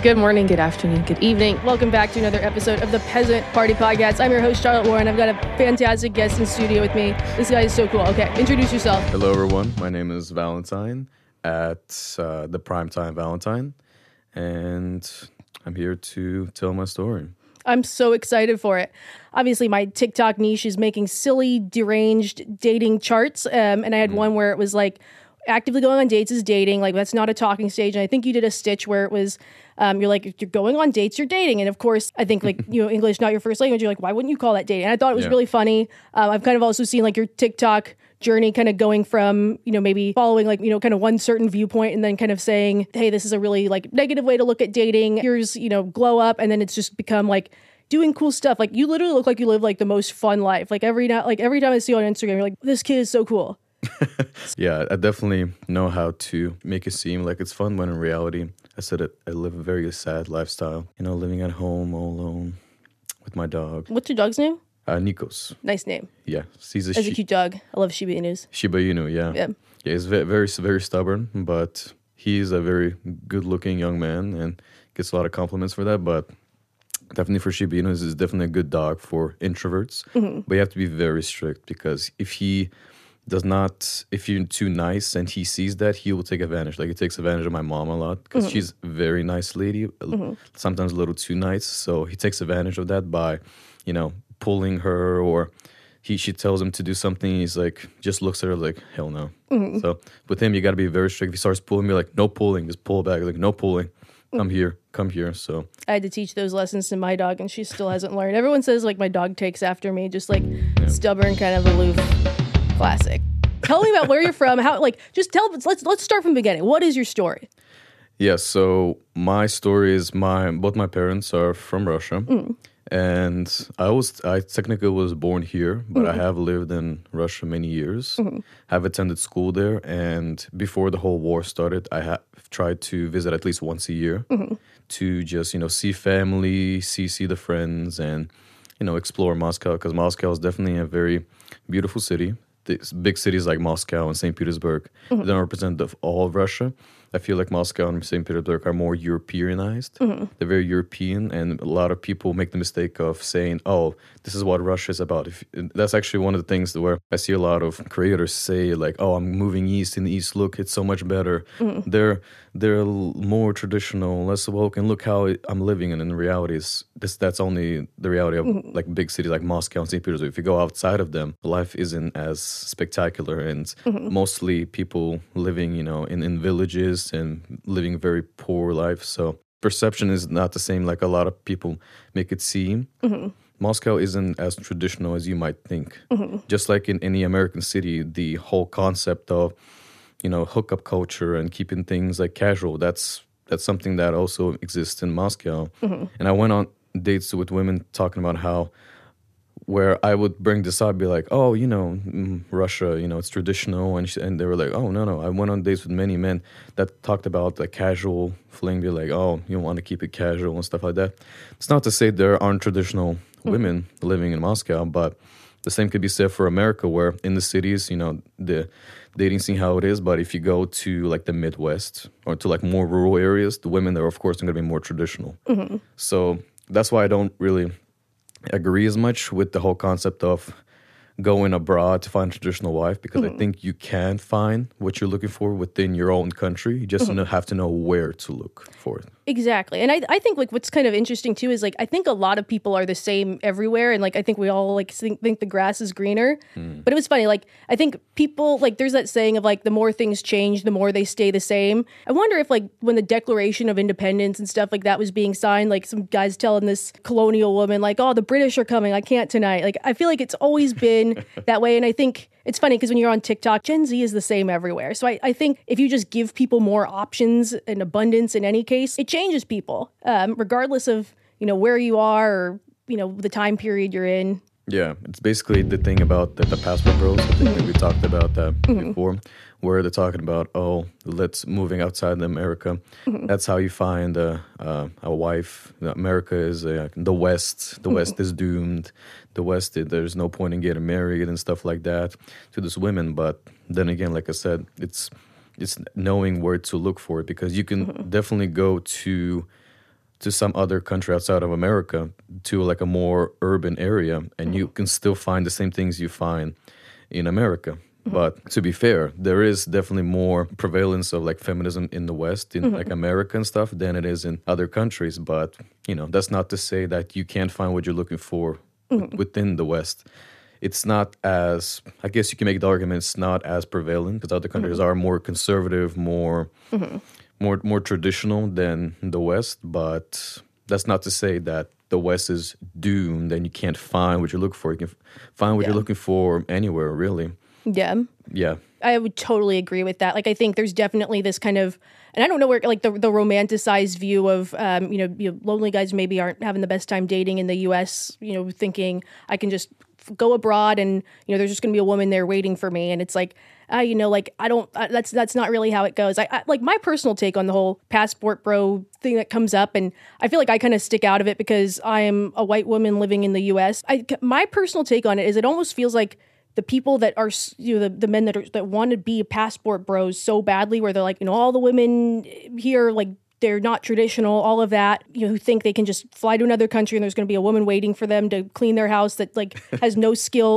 Good morning, good afternoon, good evening. Welcome back to another episode of the Peasant Party Podcast. I'm your host, Charlotte Warren. I've got a fantastic guest in studio with me. This guy is so cool. Okay, introduce yourself. Hello, everyone. My name is Valentine at the Primetime Valentine, and I'm here to tell my story. I'm so excited for it. Obviously, my TikTok niche is making silly, deranged dating charts, and I had one where it was like, actively going on dates is dating. Like, that's not a talking stage. And I think you did a stitch where it was, you're like, if you're going on dates, you're dating. And of course, I think, like, you know, English, not your first language. You're like, why wouldn't you call that dating? And I thought it was really funny. I've kind of also seen, like, your TikTok journey kind of going from, you know, maybe following, like, you know, kind of one certain viewpoint and then kind of saying, hey, this is a really, like, negative way to look at dating. Here's, you know, glow up. And then it's just become, like, doing cool stuff. Like, you literally look like you live, like, the most fun life. Like, every time I see you on Instagram, you're like, this kid is so cool. Yeah, I definitely know how to make it seem like it's fun when in reality, I live a very sad lifestyle. You know, living at home all alone with my dog. What's your dog's name? Nikos. Nice name. Yeah. He's a cute dog. I love Shiba Inus. Shiba Inu, yeah. Yeah. Yeah, he's very, very stubborn, but he's a very good-looking young man and gets a lot of compliments for that, but definitely for Shiba Inus, is definitely a good dog for introverts, but you have to be very strict because if you're too nice and he sees that, he will take advantage. Like, he takes advantage of my mom a lot because she's a very nice lady, sometimes a little too nice. So he takes advantage of that by, you know, pulling her, or she tells him to do something. He's like, just looks at her like, hell no. So with him, you got to be very strict. If he starts pulling, you're like, no pulling, just pull back. Like, no pulling. Come here. So I had to teach those lessons to my dog, and she still hasn't learned. Everyone says, like, my dog takes after me, just like stubborn, kind of aloof. Classic. Tell me about where you're from. How, like, just tell. Let's start from the beginning. What is your story? Yeah. So my story is both my parents are from Russia, and I technically was born here, but I have lived in Russia many years. Have attended school there, and before the whole war started, I have tried to visit at least once a year to just, you know, see family, see the friends, and, you know, explore Moscow, because Moscow is definitely a very beautiful city. These big cities like Moscow and St. Petersburg, they don't represent all of Russia. I feel like Moscow and St. Petersburg are more Europeanized. They're very European, and a lot of people make the mistake of saying, oh, this is what Russia is about. That's actually one of the things where I see a lot of creators say, like, oh, I'm moving east, in the east, look, it's so much better. They're more traditional, less woke, and look how I'm living. And in reality, that's only the reality of like big cities like Moscow and St. Petersburg. If you go outside of them, life isn't as spectacular, and mostly people living, you know, in villages, and living very poor life. So perception is not the same, like a lot of people make it seem. Moscow isn't as traditional as you might think. Just like in any American city, the whole concept of, you know, hookup culture and keeping things like casual, that's something that also exists in Moscow. And I went on dates with women talking about how, where I would bring this up, be like, oh, you know, Russia, you know, it's traditional. And they were like, oh, no. I went on dates with many men that talked about like casual fling, be like, oh, you want to keep it casual and stuff like that. It's not to say there aren't traditional women living in Moscow, but the same could be said for America, where in the cities, you know, the dating scene, how it is. But if you go to like the Midwest or to like more rural areas, the women there, of course, are going to be more traditional. So that's why I don't really agree as much with the whole concept of going abroad to find a traditional wife, because I think you can find what you're looking for within your own country. You just have to know where to look for it. Exactly. And I think, like, what's kind of interesting too is, like, I think a lot of people are the same everywhere, and, like, I think we all, like, think the grass is greener. But it was funny, like, I think people, like, there's that saying of, like, the more things change, the more they stay the same. I wonder if, like, when the Declaration of Independence and stuff like that was being signed, like, some guy's telling this colonial woman, like, oh, the British are coming, I can't tonight. Like, I feel like it's always been that way. And I think it's funny because when you're on TikTok, Gen Z is the same everywhere. So I think if you just give people more options and abundance in any case, it changes people, regardless of, you know, where you are or, you know, the time period you're in. Yeah, it's basically the thing about the Passport Bros. I think that we talked about that before, where they're talking about, oh, let's moving outside America. That's how you find a wife. America is the West. The West is doomed. The West, there's no point in getting married and stuff like that to these women. But then again, like I said, it's knowing where to look for it, because you can definitely go to to some other country outside of America, to like a more urban area, and you can still find the same things you find in America. But to be fair, there is definitely more prevalence of like feminism in the West, in like American stuff, than it is in other countries. But, you know, that's not to say that you can't find what you're looking for within the West. It's not as, I guess you can make the argument, it's not as prevalent, because other countries are more conservative, more traditional than the West. But that's not to say that the West is doomed and you can't find what you look for. You can find what you're looking for anywhere, really. Yeah. Yeah. I would totally agree with that. Like, I think there's definitely this kind of, and I don't know where, like, the romanticized view of, you know, lonely guys maybe aren't having the best time dating in the U.S., you know, thinking I can just go abroad and, you know, there's just going to be a woman there waiting for me. And it's like, you know, like, I don't, that's not really how it goes. I like, my personal take on the whole passport bro thing that comes up, and I feel like I kind of stick out of it because I am a white woman living in the U.S. My personal take on it is it almost feels like the people that are, you know, the men that want to be passport bros so badly, where they're like, you know, all the women here, like, they're not traditional, all of that, you know, who think they can just fly to another country and there's going to be a woman waiting for them to clean their house that, like, has no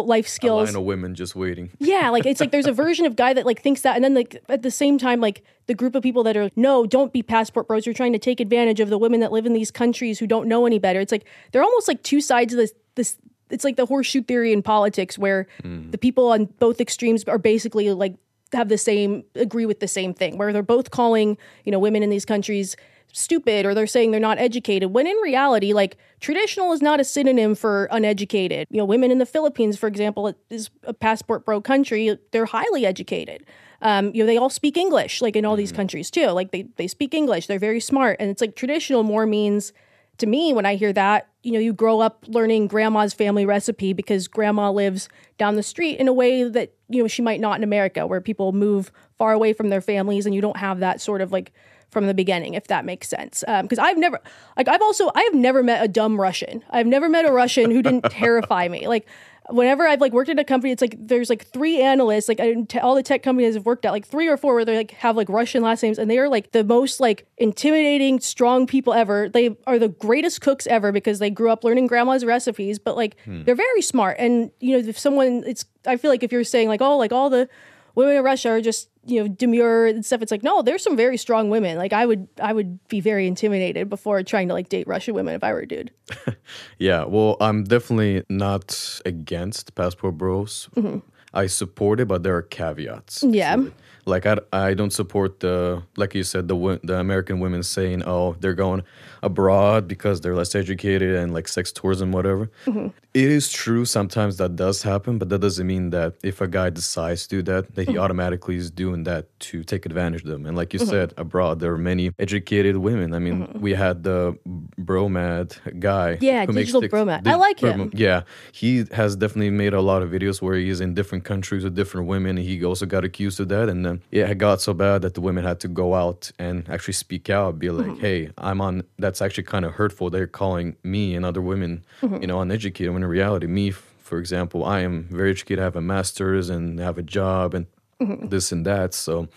life skills. A line of women just waiting. Yeah, like, it's like there's a version of guy that, like, thinks that, and then, like, at the same time, like, the group of people that are, no, don't be passport bros, you're trying to take advantage of the women that live in these countries who don't know any better. It's like, they're almost like two sides of this it's like the horseshoe theory in politics, where the people on both extremes are basically like agree with the same thing, where they're both calling, you know, women in these countries stupid, or they're saying they're not educated, when in reality, like, traditional is not a synonym for uneducated. You know, women in the Philippines, for example, is a passport bro country. They're highly educated. You know, they all speak English, like, in all these countries too. Like, they speak English. They're very smart. And it's like traditional more means, to me, when I hear that, you know, you grow up learning grandma's family recipe because grandma lives down the street in a way that, you know, she might not in America, where people move far away from their families and you don't have that sort of, like, from the beginning, if that makes sense. Because I've never met a dumb Russian. I've never met a Russian who didn't terrify me. Like, whenever I've, like, worked at a company, it's like there's, like, 3 analysts, like, all the tech companies I've worked at, like, 3 or 4 where they, like, have, like, Russian last names, and they are, like, the most, like, intimidating, strong people ever. They are the greatest cooks ever because they grew up learning grandma's recipes, but, like, they're very smart. And, you know, if someone, I feel like if you're saying, like, oh, like, all the women in Russia are just, you know, demure and stuff, it's like, no, there's some very strong women. Like, I would be very intimidated before trying to, like, date Russian women if I were a dude. Yeah, well, I'm definitely not against passport bros. I support it, but there are caveats. Yeah. So, like, I don't support the, like you said, the American women saying, oh, they're going abroad because they're less educated and, like, sex tourism, whatever. It is true sometimes that does happen, but that doesn't mean that if a guy decides to do that he automatically is doing that to take advantage of them. And like you said, abroad, there are many educated women. I mean, we had the Bromad guy. Yeah, digital Bromad. I like him. Yeah, he has definitely made a lot of videos where he is in different countries with different women. And he also got accused of that. And then it got so bad that the women had to go out and actually speak out, be like, hey, that's actually kind of hurtful. They're calling me and other women, you know, uneducated. When in reality, me, for example, I am very educated. I have a master's and have a job and this and that. So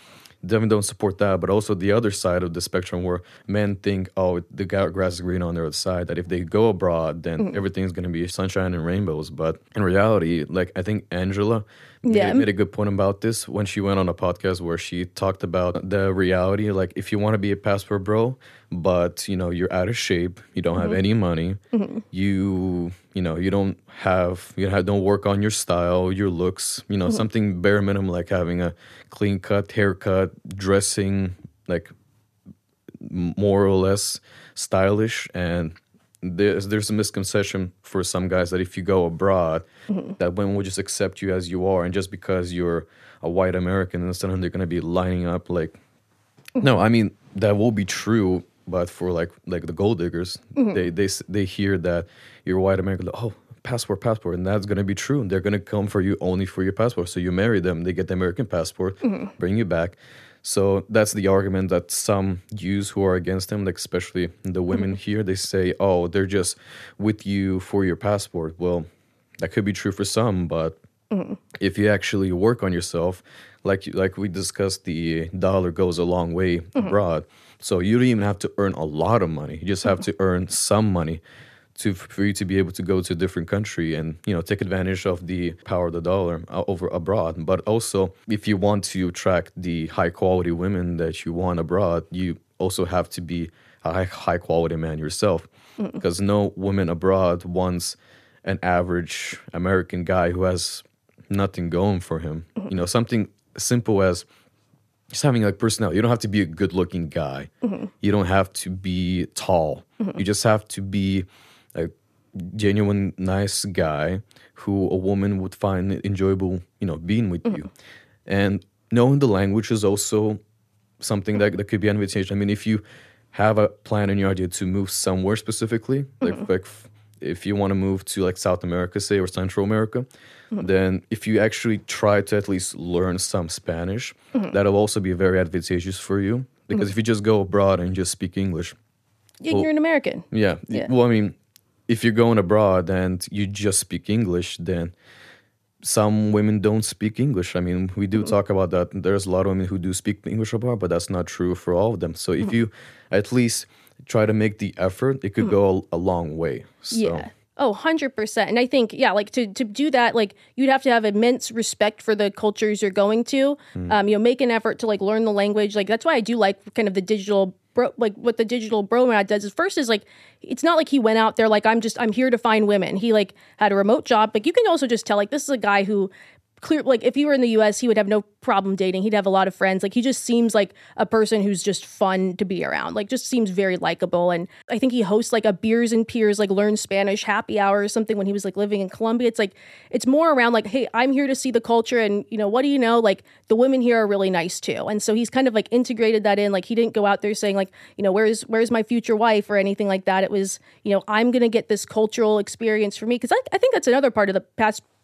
definitely don't support that. But also the other side of the spectrum where men think, oh, the grass is green on the other side, that if they go abroad, then everything's going to be sunshine and rainbows. But in reality, like, I think Angela made a good point about this when she went on a podcast where she talked about the reality. Like, if you want to be a passport bro, but, you know, you're out of shape, you don't have any money, you know, you don't work on your style, your looks, you know, something bare minimum, like having a clean cut, haircut, dressing, like, more or less stylish. And there's a misconception for some guys that if you go abroad, that women will just accept you as you are. And just because you're a white American, and suddenly they're going to be lining up like, no, I mean, that will be true. But for like the gold diggers, they hear that you're white American. Like, oh, passport, and that's gonna be true. And they're gonna come for you only for your passport. So you marry them, they get the American passport, bring you back. So that's the argument that some use who are against them, like especially the women here. They say, oh, they're just with you for your passport. Well, that could be true for some, but Mm-hmm. If you actually work on yourself, like we discussed, the dollar goes a long way mm-hmm. abroad. So you don't even have to earn a lot of money. You just have mm-hmm. to earn some money for you to be able to go to a different country and, you know, take advantage of the power of the dollar over abroad. But also, if you want to attract the high-quality women that you want abroad, you also have to be a high-quality man yourself. Because mm-hmm. no woman abroad wants an average American guy who has nothing going for him. Mm-hmm. You know, something simple as just having like personality. You don't have to be a good-looking guy. Mm-hmm. You don't have to be tall. Mm-hmm. You just have to be a genuine, nice guy who a woman would find enjoyable, you know, being with mm-hmm. you. And knowing the language is also something that could be an invitation. I mean, if you have a plan in your idea to move somewhere specifically, mm-hmm. like if you want to move to like South America, say, or Central America, mm-hmm. then if you actually try to at least learn some Spanish, mm-hmm. that'll also be very advantageous for you. Because mm-hmm. if you just go abroad and just speak English, you're an American. Yeah. Well, I mean, if you're going abroad and you just speak English, then some women don't speak English. I mean, we do mm-hmm. talk about that. There's a lot of women who do speak English abroad, but that's not true for all of them. So if mm-hmm. you at least try to make the effort, it could mm-hmm. go a long way. So. Yeah. Oh, 100%. And I think, yeah, like to do that, like you'd have to have immense respect for the cultures you're going to, mm-hmm. You know, make an effort to like learn the language. Like that's why I do like kind of the digital like what the digital bromad does is first is like, it's not like he went out there like, I'm here to find women. He like had a remote job, but you can also just tell like, this is a guy who clearly, like if he were in the US, he would have no problem dating. He'd have a lot of friends. Like he just seems like a person who's just fun to be around, like just seems very likable. And I think he hosts like a beers and peers, like learn Spanish happy hour or something when he was like living in Colombia. It's like, it's more around like, hey, I'm here to see the culture. And you know, what do you know? Like the women here are really nice too. And so he's kind of like integrated that in, like he didn't go out there saying like, you know, where's my future wife or anything like that. It was, you know, I'm going to get this cultural experience for me. Cause I think that's another part of the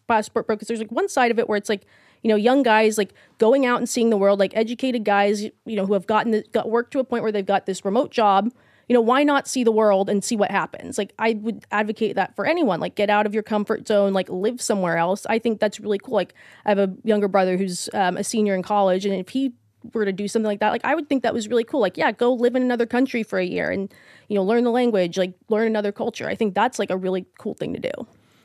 Passport Bros, because there's like one side of it where it's like, you know, young guys like going out and seeing the world, like educated guys, you know, who have got work to a point where they've got this remote job. You know, why not see the world and see what happens? Like I would advocate that for anyone, like get out of your comfort zone, like live somewhere else. I think that's really cool. Like I have a younger brother who's a senior in college, and if he were to do something like that, like I would think that was really cool. Like, yeah, go live in another country for a year and, you know, learn the language, like learn another culture. I think that's like a really cool thing to do.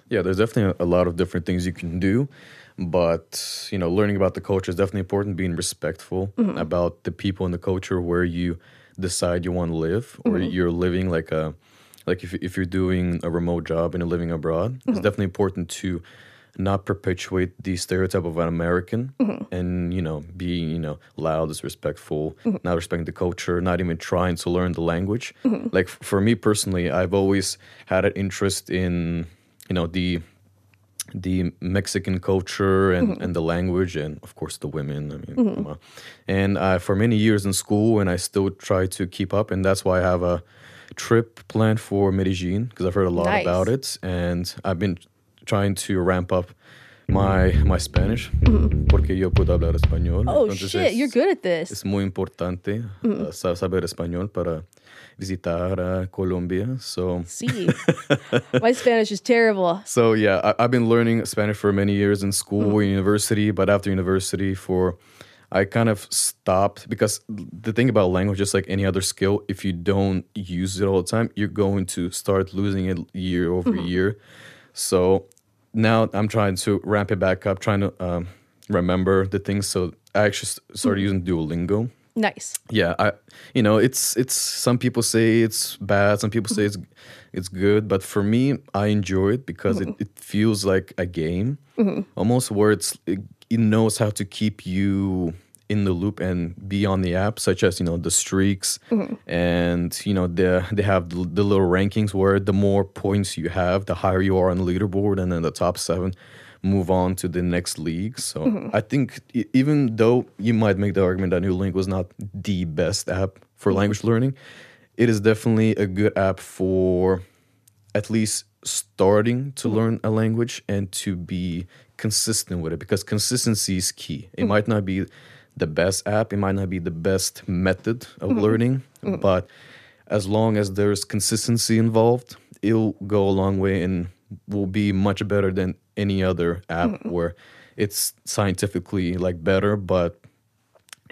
Yeah, there's definitely a lot of different things you can do, but, you know, learning about the culture is definitely important, being respectful mm-hmm. about the people in the culture where you decide you want to live, or mm-hmm. you're living if you're doing a remote job and you're living abroad, mm-hmm. it's definitely important to not perpetuate the stereotype of an American mm-hmm. and, you know, being, you know, loud, disrespectful, mm-hmm. not respecting the culture, not even trying to learn the language. Mm-hmm. Like, for me personally, I've always had an interest in, you know, the Mexican culture and, mm-hmm. and the language and, of course, the women. I mean, mm-hmm. come on. And for many years in school, and I still try to keep up. And that's why I have a trip planned for Medellin, because I've heard a lot nice. About it. And I've been trying to ramp up my Spanish. Mm-hmm. Porque yo puedo hablar español. Oh, entonces shit, you're good at this. Es muy importante mm-hmm. Saber español para visitar Colombia. So, sí. My Spanish is terrible. So, yeah, I've been learning Spanish for many years in school, mm-hmm. university, but after university I kind of stopped, because the thing about language, just like any other skill, if you don't use it all the time, you're going to start losing it year over mm-hmm. year. So now I'm trying to ramp it back up, trying to remember the things. So I actually started using Duolingo. Nice. Yeah, you know, it's some people say it's bad, some people say it's good, but for me, I enjoy it because mm-hmm. it feels like a game, mm-hmm. almost, where it knows how to keep you in the loop and be on the app, such as, you know, the streaks, mm-hmm. and, you know, they have the little rankings where the more points you have, the higher you are on the leaderboard, and then the top 7 move on to the next league. So mm-hmm. I think even though you might make the argument that Duolingo is not the best app for mm-hmm. language learning, it is definitely a good app for at least starting to mm-hmm. learn a language and to be consistent with it, because consistency is key. It mm-hmm. might not be the best app, it might not be the best method of mm-hmm. learning, mm-hmm. but as long as there's consistency involved, it'll go a long way and will be much better than any other app where it's scientifically like better, but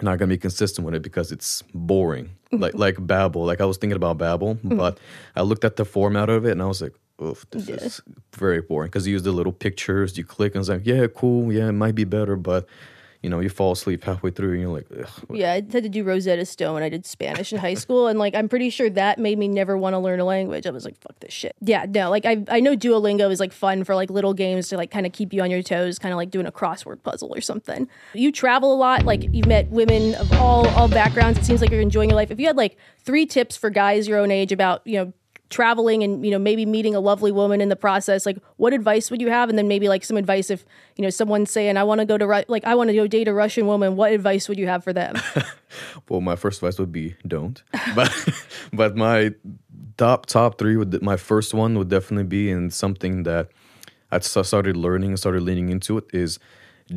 you're not gonna be consistent with it because it's boring. Like Babbel. Like I was thinking about Babbel, but I looked at the format of it and I was like, oof, this is very boring. Because you use the little pictures, you click and it's like, yeah, cool, yeah, it might be better, but you know, you fall asleep halfway through and you're like, ugh. Yeah, I had to do Rosetta Stone. I did Spanish in high school. And like, I'm pretty sure that made me never want to learn a language. I was like, fuck this shit. Yeah, no, like I know Duolingo is like fun for like little games to like kind of keep you on your toes, kind of like doing a crossword puzzle or something. You travel a lot. Like you've met women of all backgrounds. It seems like you're enjoying your life. If you had like 3 tips for guys your own age about, you know, traveling and, you know, maybe meeting a lovely woman in the process, like what advice would you have? And then maybe like some advice if, you know, someone's saying, I want to go date a Russian woman, what advice would you have for them? Well, my first advice would be don't. But my top 3 my first one would definitely be, and something that I started learning and started leaning into it, is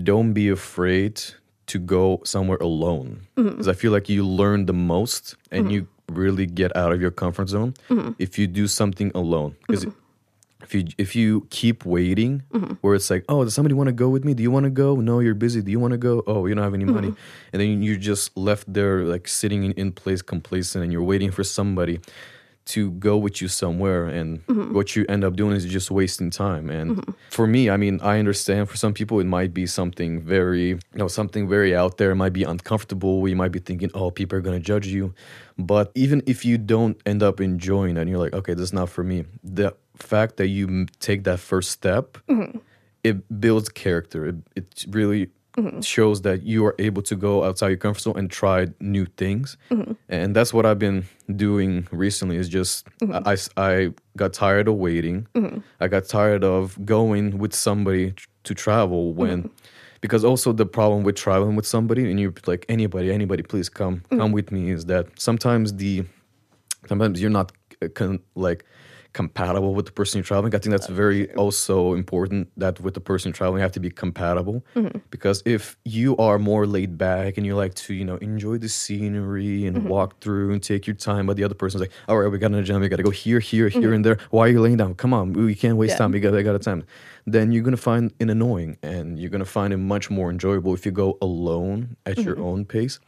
don't be afraid to go somewhere alone. Because I feel like you learn the most and you really get out of your comfort zone if you do something alone. Because if you keep waiting, where it's like, oh, does somebody want to go with me? Do you want to go? No, you're busy. Do you want to go? Oh, you don't have any money. And then you're just left there like sitting in place complacent, and you're waiting for somebody to go with you somewhere. And what you end up doing is just wasting time. And for me, I mean, I understand for some people it might be something very, you know, something very out there. It might be uncomfortable. You might be thinking, oh, people are going to judge you. But even if you don't end up enjoying it and you're like, okay, this is not for me, the fact that you take that first step, it builds character. It really shows that you are able to go outside your comfort zone and try new things. And that's what I've been doing recently, is just I got tired of waiting. I got tired of going with somebody to travel when, because also the problem with traveling with somebody and you're like, anybody, please come with me, is that sometimes you're not compatible with the person you're traveling. I think that's very also important, that with the person traveling you have to be compatible, because if you are more laid back and you like to, you know, enjoy the scenery and walk through and take your time, but the other person's like, all right, we got an agenda, we gotta go here here and there, why are you laying down, come on, we can't waste time, I got time, then you're gonna find it annoying, and you're gonna find it much more enjoyable if you go alone at your own pace.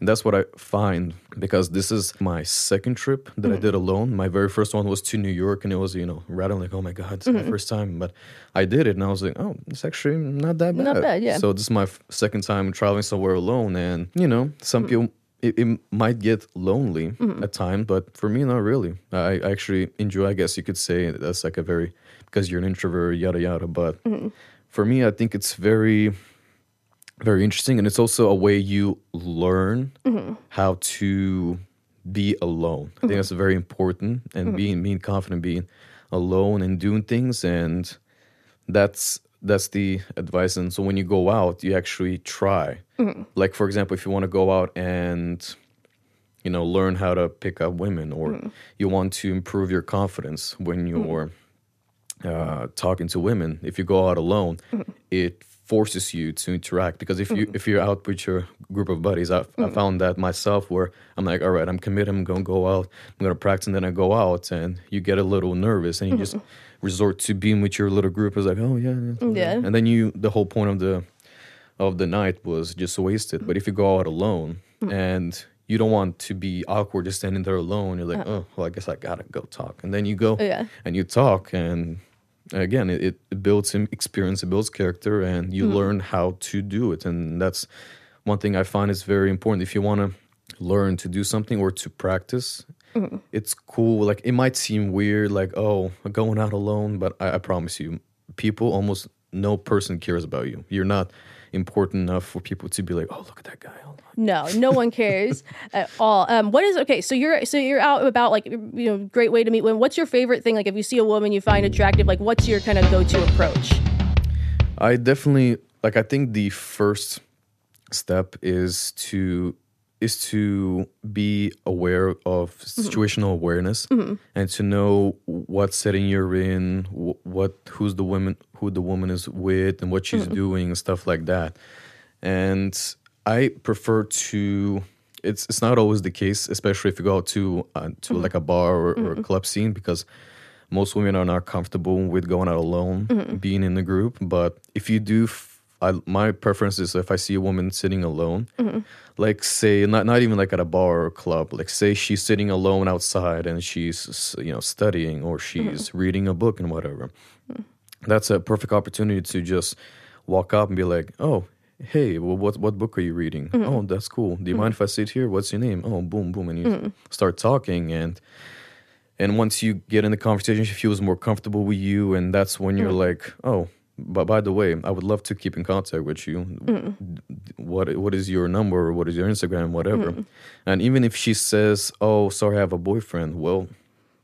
And that's what I find, because this is my second trip that I did alone. My very first one was to New York, and it was, you know, rattling, like, oh my God, it's my first time. But I did it, and I was like, oh, it's actually not that bad. Not bad, yeah. So this is my second time traveling somewhere alone, and, you know, some people, it might get lonely at times, but for me, not really. I actually enjoy, I guess you could say, that's like a very, because you're an introvert, yada, yada. But for me, I think it's very... very interesting, and it's also a way you learn how to be alone. I think that's very important, and being confident, being alone and doing things, and that's the advice. And so when you go out, you actually try. Like, for example, if you want to go out and, you know, learn how to pick up women, or you want to improve your confidence when you're talking to women, if you go out alone, it forces you to interact. Because if you're out with your group of buddies, I found that myself, where I'm like, all right, I'm committed, I'm gonna go out, I'm gonna practice, and then I go out, and you get a little nervous, and you just resort to being with your little group. It's like, oh yeah. And then the whole point of the night was just wasted. But if you go out alone and you don't want to be awkward just standing there alone, you're like, oh well, I guess I gotta go talk, and then you go and you talk, and again, it builds experience, it builds character, and you learn how to do it. And that's one thing I find is very important. If you want to learn to do something or to practice, it's cool. Like, it might seem weird, like, oh, going out alone, but I promise you, almost no person cares about you. You're not important enough for people to be like, oh, look at that guy. No one cares at all. So you're out about, like, you know, great way to meet women. What's your favorite thing? Like, if you see a woman you find attractive, like, what's your kind of go-to approach? I definitely, like, I think the first step is to be aware of situational awareness and to know what setting you're in, who the woman is with, and what she's doing and stuff like that. And I prefer to, it's not always the case, especially if you go out to like a bar or a club scene, because most women are not comfortable with going out alone, mm-hmm. being in the group. But if you do, my preference is if I see a woman sitting alone, mm-hmm. like say, not even like at a bar or club, like say she's sitting alone outside and she's, you know, studying or she's mm-hmm. reading a book and whatever. Mm-hmm. That's a perfect opportunity to just walk up and be like, oh, hey, well, what book are you reading? Mm-hmm. Oh, that's cool. Do you mm-hmm. mind if I sit here? What's your name? Oh, boom, boom. And you mm-hmm. start talking. And once you get in the conversation, she feels more comfortable with you. And that's when you're mm-hmm. like, oh, but by the way, I would love to keep in contact with you. Mm-hmm. What is your number? What is your Instagram? Whatever. Mm-hmm. And even if she says, oh, sorry, I have a boyfriend. Well,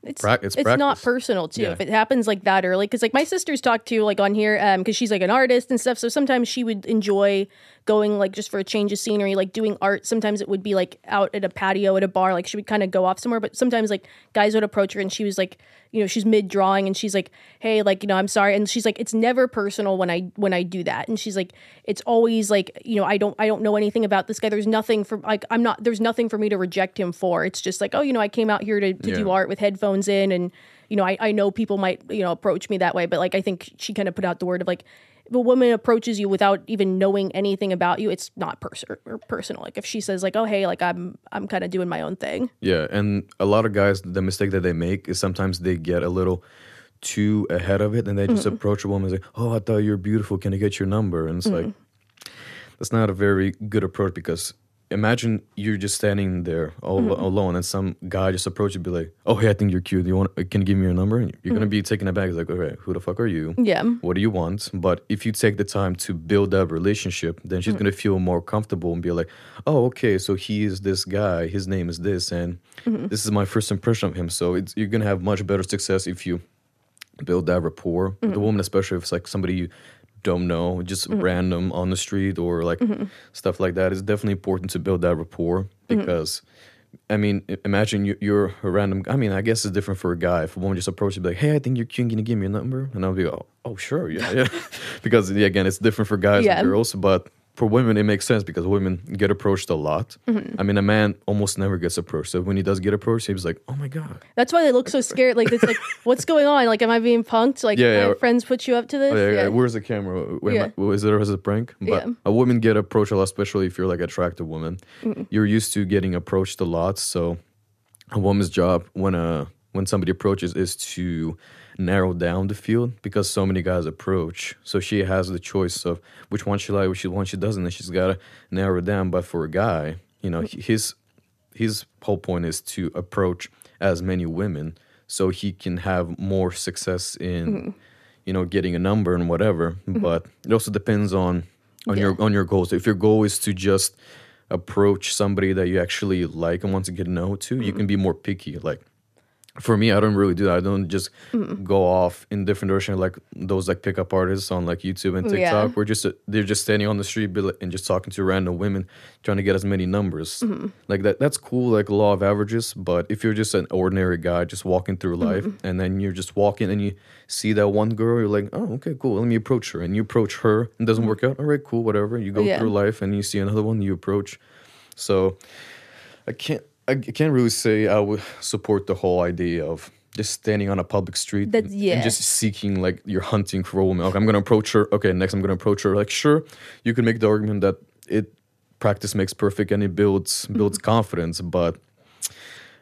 it's not personal too, yeah. if it happens like that early, because like my sister's talked to like on here because she's like an artist and stuff, so sometimes she would enjoy going like just for a change of scenery, like doing art. Sometimes it would be like out at a patio at a bar, like she would kind of go off somewhere, but sometimes like guys would approach her and she was like, you know, she's mid-drawing and she's like, hey, like, you know, I'm sorry, and she's like, it's never personal when I do that, and she's like, it's always like, you know, I don't know anything about this guy, there's nothing for me to reject him for, it's just like, oh, you know, I came out here to yeah. do art with headphones in, and you know, I know people might, you know, approach me that way, but like I think she kind of put out the word of like, if a woman approaches you without even knowing anything about you, it's not personal. Like if she says like, oh hey, like I'm kind of doing my own thing. Yeah, and a lot of guys, the mistake that they make is sometimes they get a little too ahead of it and they just mm-hmm. approach a woman and say, oh, I thought you're beautiful, can I get your number? And it's mm-hmm. like, that's not a very good approach, because imagine you're just standing there all mm-hmm. alone and some guy just approaches you and be like, oh, hey, I think you're cute. Can you give me your number? And you're mm-hmm. going to be taken aback. It's like, okay, who the fuck are you? Yeah. What do you want? But if you take the time to build that relationship, then she's mm-hmm. going to feel more comfortable and be like, oh, okay, so he is this guy. His name is this. And mm-hmm. this is my first impression of him. So you're going to have much better success if you build that rapport mm-hmm. with a woman, especially if it's like somebody you don't know, just mm-hmm. random on the street or like mm-hmm. stuff like that. It's definitely important to build that rapport, because mm-hmm. I mean, imagine you're a random, I mean, I guess it's different for a guy. If a woman just approaches you, be like, hey, I think you're cute, can you give me your number? And I'll be, oh sure, yeah. Because yeah, again, it's different for guys yeah. and girls, but for women it makes sense because women get approached a lot. Mm-hmm. I mean, a man almost never gets approached, so when he does get approached, he's like, oh my god. That's why they look so scared, like it's like, what's going on, like am I being punked, like yeah, my friends put you up to this? Oh, yeah. Where's the camera? Yeah. Is there a prank? But yeah. a woman get approached a lot, especially if you're like an attractive woman. Mm-hmm. You're used to getting approached a lot, so a woman's job when somebody approaches is to narrow down the field, because so many guys approach, so she has the choice of which one she likes, which one she doesn't, and she's gotta narrow it down. But for a guy, you know, his whole point is to approach as many women so he can have more success in mm-hmm. you know, getting a number and whatever. Mm-hmm. But it also depends on yeah. your goals. If your goal is to just approach somebody that you actually like and want to get to know to, mm-hmm. you can be more picky. Like for me, I don't really do that. I don't just mm-hmm. go off in different directions like those like pickup artists on like YouTube and TikTok. Yeah. They're just standing on the street and just talking to random women, trying to get as many numbers. Mm-hmm. Like that's cool, like law of averages. But if you're just an ordinary guy just walking through life, mm-hmm. and then you're just walking and you see that one girl, you're like, oh, okay, cool. Let me approach her. And you approach her, and it doesn't mm-hmm. work out. All right, cool, whatever. You go yeah. through life and you see another one, you approach. So I can't really say I would support the whole idea of just standing on a public street yeah. and just seeking, like, you're hunting for a woman. Okay, I'm going to approach her. Okay, next I'm going to approach her. Like, sure, you can make the argument that practice makes perfect and it builds mm-hmm. confidence. But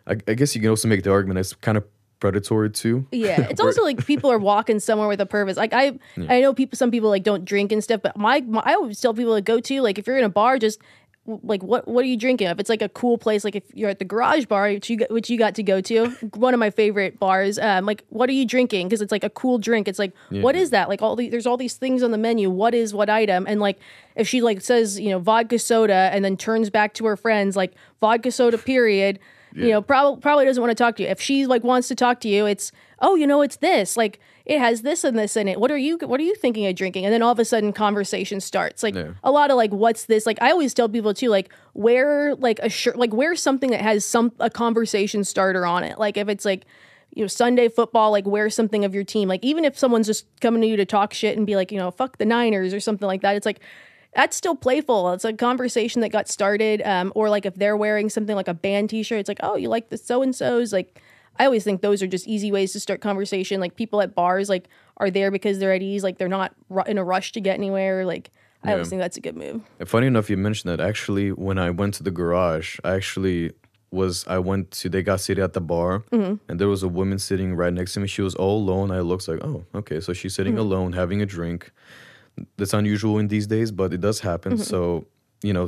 I guess you can also make the argument it's kind of predatory too. Yeah, it's also like people are walking somewhere with a purpose. Like I know people. Some people like don't drink and stuff. But I always tell people to go to, like, if you're in a bar, just, like, what are you drinking? If it's like a cool place, like if you're at the Garage Bar, which you got to go to, one of my favorite bars, like, what are you drinking? Because it's like a cool drink. It's like, yeah. what is that? Like, there's all these things on the menu. What is what item? And like, if she like says, you know, vodka soda, and then turns back to her friends like, vodka soda period, yeah. you know, probably doesn't want to talk to you. If she like wants to talk to you, it's, oh, you know, it's this, like, it has this and this in it. What are you thinking of drinking? And then all of a sudden conversation starts. Like yeah. a lot of like, what's this? Like, I always tell people too, like, wear like a shirt, like wear something that has a conversation starter on it. Like if it's like, you know, Sunday football, like wear something of your team. Like even if someone's just coming to you to talk shit and be like, you know, fuck the Niners or something like that, it's like, that's still playful. It's a conversation that got started. Or like if they're wearing something like a band t-shirt, it's like, oh, you like the so-and-so's, like, I always think those are just easy ways to start conversation. Like, people at bars, like, are there because they're at ease. Like, they're not in a rush to get anywhere. Like, I always think that's a good move. Funny enough, you mentioned that. Actually, when I went to the Garage, I went to, they got seated at the bar, and there was a woman sitting right next to me. She was all alone. I looked like, oh, okay. So she's sitting alone, having a drink. That's unusual in these days, but it does happen. So, you know,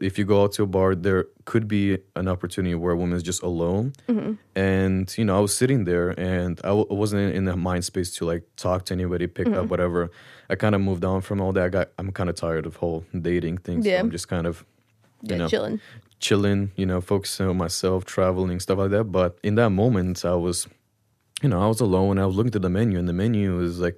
if you go out to a bar, there could be an opportunity where a woman is just alone. And, you know, I was sitting there and I wasn't in the mind space to like talk to anybody, pick up, whatever. I kind of moved on from all that. I'm kind of tired of whole dating things. Yeah. So I'm just kind of, you know, chilling, you know, focusing on myself, traveling, stuff like that. But in that moment, I was alone. I was looking at the menu, and the menu is like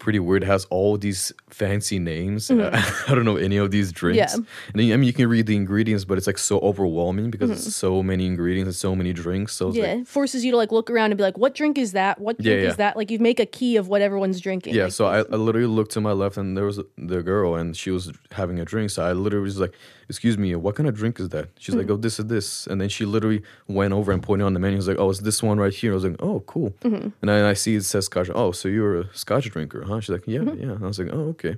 pretty weird. It has all these fancy names. I don't know any of these drinks. Yeah. And then, I mean, you can read the ingredients, but it's like so overwhelming because it's so many ingredients and so many drinks. So it forces you to like look around and be like, what drink is that? What drink is that? Like, you make a key of what everyone's drinking. Yeah. Like, so I literally looked to my left, and there was the girl, and she was having a drink. So I literally was like, excuse me, what kind of drink is that? She's like, oh, this is this. And then she literally went over and pointed on the menu. I was like, oh, it's this one right here. I was like, oh, cool. And I see it says Scotch. Oh, so you're a Scotch drinker, huh? She's like, yeah, yeah. And I was like, oh, okay.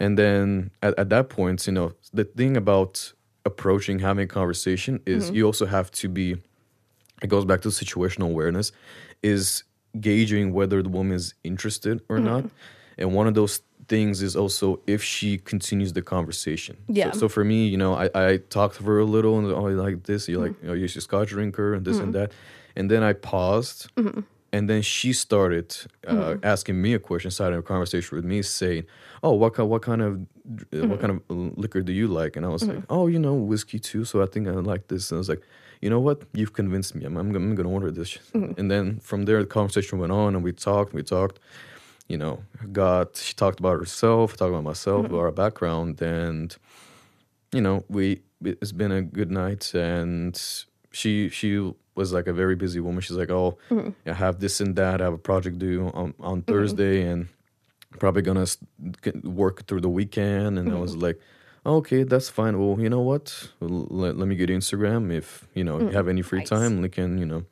And then at that point, you know, the thing about approaching, having a conversation is you also have to be, it goes back to situational awareness, is gauging whether the woman is interested or not. And one of those things is also if she continues the conversation. Yeah. So for me, you know, I talked to her a little and, oh, you like this? You're like, oh, you're a Scotch drinker and this and that. And then I paused. And then she started asking me a question, starting a conversation with me, saying, "Oh, what kind of liquor do you like?" And I was like, "Oh, you know, whiskey too. So I think I like this." And I was like, "You know what? You've convinced me. I'm gonna order this." And then from there, the conversation went on, and we talked. You know, she talked about herself, talked about myself, about our background, and you know, it's been a good night, and she was like a very busy woman. She's like, oh, I have this and that. I have a project due on Thursday, and probably gonna work through the weekend. And I was like, oh, okay, that's fine. Well, you know what? Let me get Instagram. If you know you have any free time, we can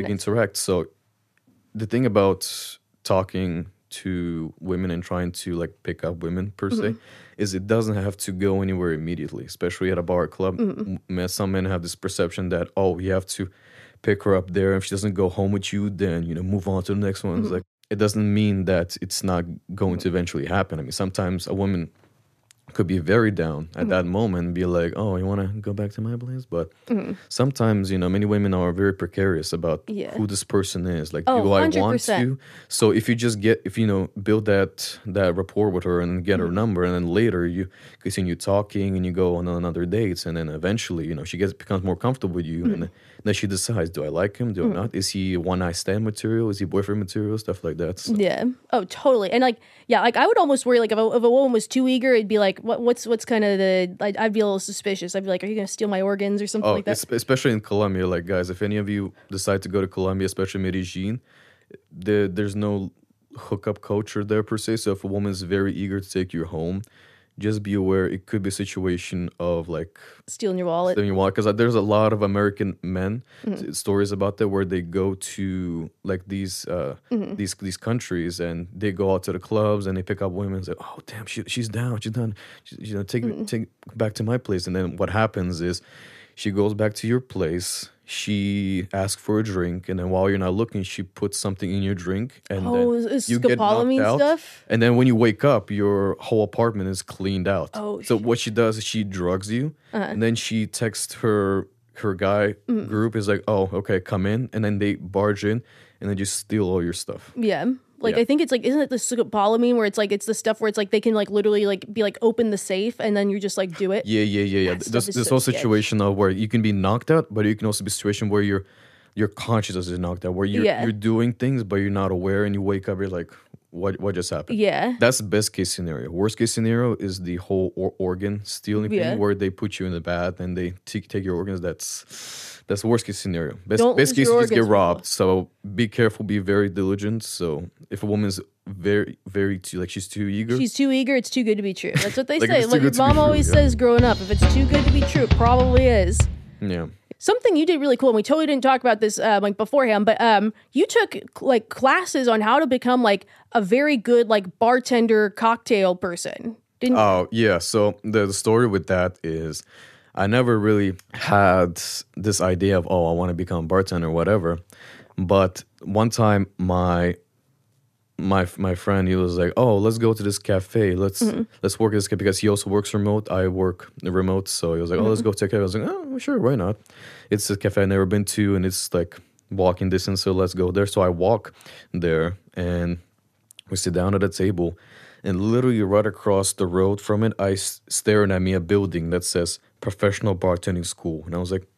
interact. So the thing about talking to women and trying to like pick up women per se is it doesn't have to go anywhere immediately, especially at a bar or club. Some men have this perception that, oh, you have to pick her up there. If she doesn't go home with you, then, you know, move on to the next one. It's like, it doesn't mean that it's not going to eventually happen. I mean, sometimes a woman could be very down at that moment and be like, oh, you want to go back to my place? But sometimes, you know, many women are very precarious about who this person is. Like, do I want to? So if you just build that rapport with her and get her number, and then later you continue talking and you go on another dates, and then eventually, you know, she becomes more comfortable with you, and then she decides, do I like him? Do I not? Is he one-night stand material? Is he boyfriend material? Stuff like that. So. Yeah. Oh, totally. And like, yeah, like I would almost worry, like if a woman was too eager, it'd be like, what's kind of the, I'd be a little suspicious. I'd be like, are you going to steal my organs or something like that? Especially in Colombia, like, guys, if any of you decide to go to Colombia, especially Medellin, there's no hookup culture there per se. So if a woman's very eager to take you home, just be aware it could be a situation of like stealing your wallet, because there's a lot of American men stories about that, where they go to like these countries and they go out to the clubs and they pick up women and say, oh damn, she's down, take back to my place. And then what happens is she goes back to your place, she asks for a drink, and then while you're not looking, she puts something in your drink, and then you get knocked out. Stuff? And then when you wake up, your whole apartment is cleaned out. What she does is she drugs you, and then she texts her guy group, is like, oh, okay, come in, and then they barge in, and then just steal all your stuff. Yeah. Like, yeah. I think it's like, isn't it the scopolamine where it's like, it's the stuff where it's like, they can like literally like be like, open the safe, and then you just like do it. Yeah. This whole situation of where you can be knocked out, but you can also be a situation where your consciousness is knocked out, where you're doing things, but you're not aware, and you wake up, you're like, what just happened? Yeah. That's the best case scenario. Worst case scenario is the whole organ stealing thing, where they put you in the bath and they take your organs. That's the worst case scenario. Best case, you just get robbed. So be careful, be very diligent. So if a woman's very, very too eager, it's too good to be true. That's what they say. Like your mom always says growing up, if it's too good to be true, it probably is. Yeah. something you did really cool, and we totally didn't talk about this like beforehand, but you took like classes on how to become like a very good like bartender cocktail person, didn't you? Oh, yeah. So the story with that is I never really had this idea of, oh, I want to become a bartender or whatever. But one time my friend, he was like, oh, let's go to this cafe. Let's work at this cafe because he also works remote. I work remote. So he was like, oh, let's go to a cafe. I was like, oh, sure, why not? It's a cafe I've never been to and it's like walking distance. So let's go there. So I walk there and we sit down at a table. And literally right across the road from it, staring at me a building that says Professional Bartending School. And I was like,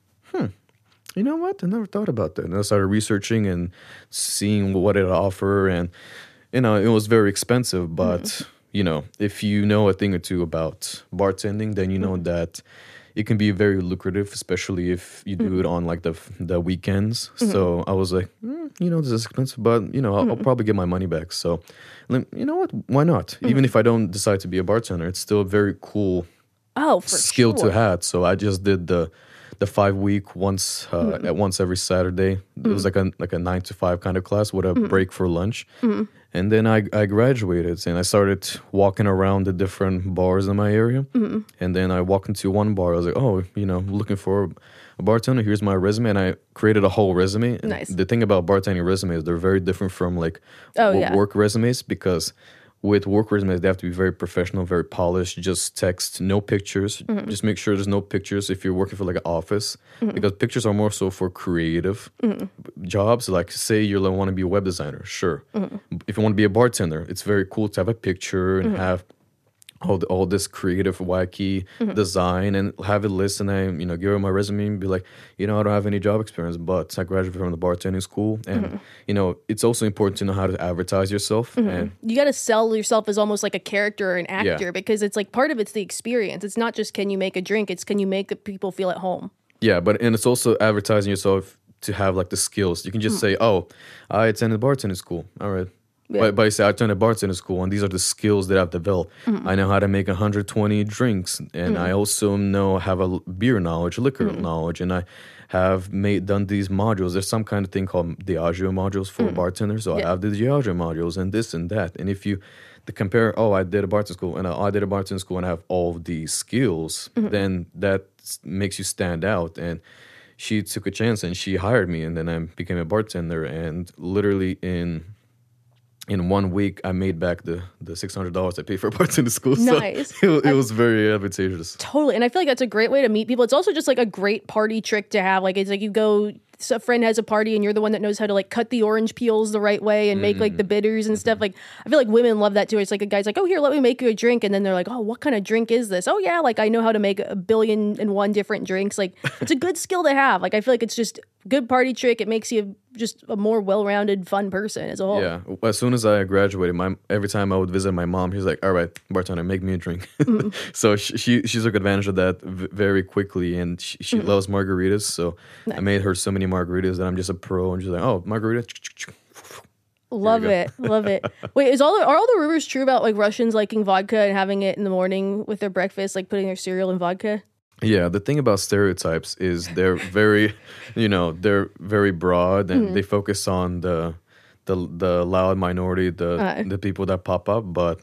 you know what? I never thought about that. And I started researching and seeing what it offered. And, you know, it was very expensive. But, you know, if you know a thing or two about bartending, then you know that it can be very lucrative, especially if you do it on, like, the weekends. So I was like, you know, this is expensive, but, you know, I'll probably get my money back. So, you know what? Why not? Even if I don't decide to be a bartender, it's still a very cool skill to have. So I just did the 5 week once every Saturday. It was like a 9 to 5 kind of class with a break for lunch. And then I graduated and I started walking around the different bars in my area. And then I walked into one bar. I was like, oh, you know, looking for a bartender. Here's my resume. And I created a whole resume. And the thing about bartending resumes, they're very different from like work resumes, because with work resumes, they have to be very professional, very polished, just text, no pictures. Just make sure there's no pictures if you're working for like an office, because pictures are more so for creative jobs. Like say you want to be a web designer, sure. If you want to be a bartender, it's very cool to have a picture and have all this creative, wacky design and have a list, and I, you know, give her my resume and be like, you know, I don't have any job experience, but I graduated from the bartending school. And, you know, it's also important to know how to advertise yourself. And you got to sell yourself as almost like a character or an actor, because it's like part of it's the experience. It's not just can you make a drink, it's can you make the people feel at home. Yeah, but and it's also advertising yourself to have like the skills. You can just say, oh, I attended bartending school. All right. Yeah. But I say I turned to bartender school, and these are the skills that I've developed. I know how to make 120 drinks, and I also have a beer knowledge, liquor knowledge, and I have done these modules. There's some kind of thing called Diageo modules for bartenders, so I have the Diageo modules and this and that. And if you compare, oh, I did a bartender school, and I did a bartender school, and I have all these skills, then that makes you stand out. And she took a chance, and she hired me, and then I became a bartender, and literally in 1 week, I made back the $600 I paid for bartending school. Nice. So it was very advantageous. Totally. And I feel like that's a great way to meet people. It's also just like a great party trick to have. Like, it's like you go, a friend has a party and you're the one that knows how to like cut the orange peels the right way and make like the bitters and stuff. Like, I feel like women love that too. It's like a guy's like, oh, here, let me make you a drink. And then they're like, oh, what kind of drink is this? Oh, yeah. Like, I know how to make 1,000,000,001 different drinks. Like, it's a good skill to have. Like, I feel like it's just good party trick. It makes you just a more well-rounded, fun person as a whole. Yeah. As soon as I graduated, every time I would visit my mom, she was like, all right, bartender, make me a drink. So she took advantage of that very quickly, and she loves margaritas. So I made her so many margaritas that I'm just a pro, and she's like, oh, margarita. Love it. Love it. Wait, are all the rumors true about like Russians liking vodka and having it in the morning with their breakfast, like putting their cereal in vodka? Yeah, the thing about stereotypes is they're very, you know, they're very broad, and they focus on the loud minority, the people that pop up. But,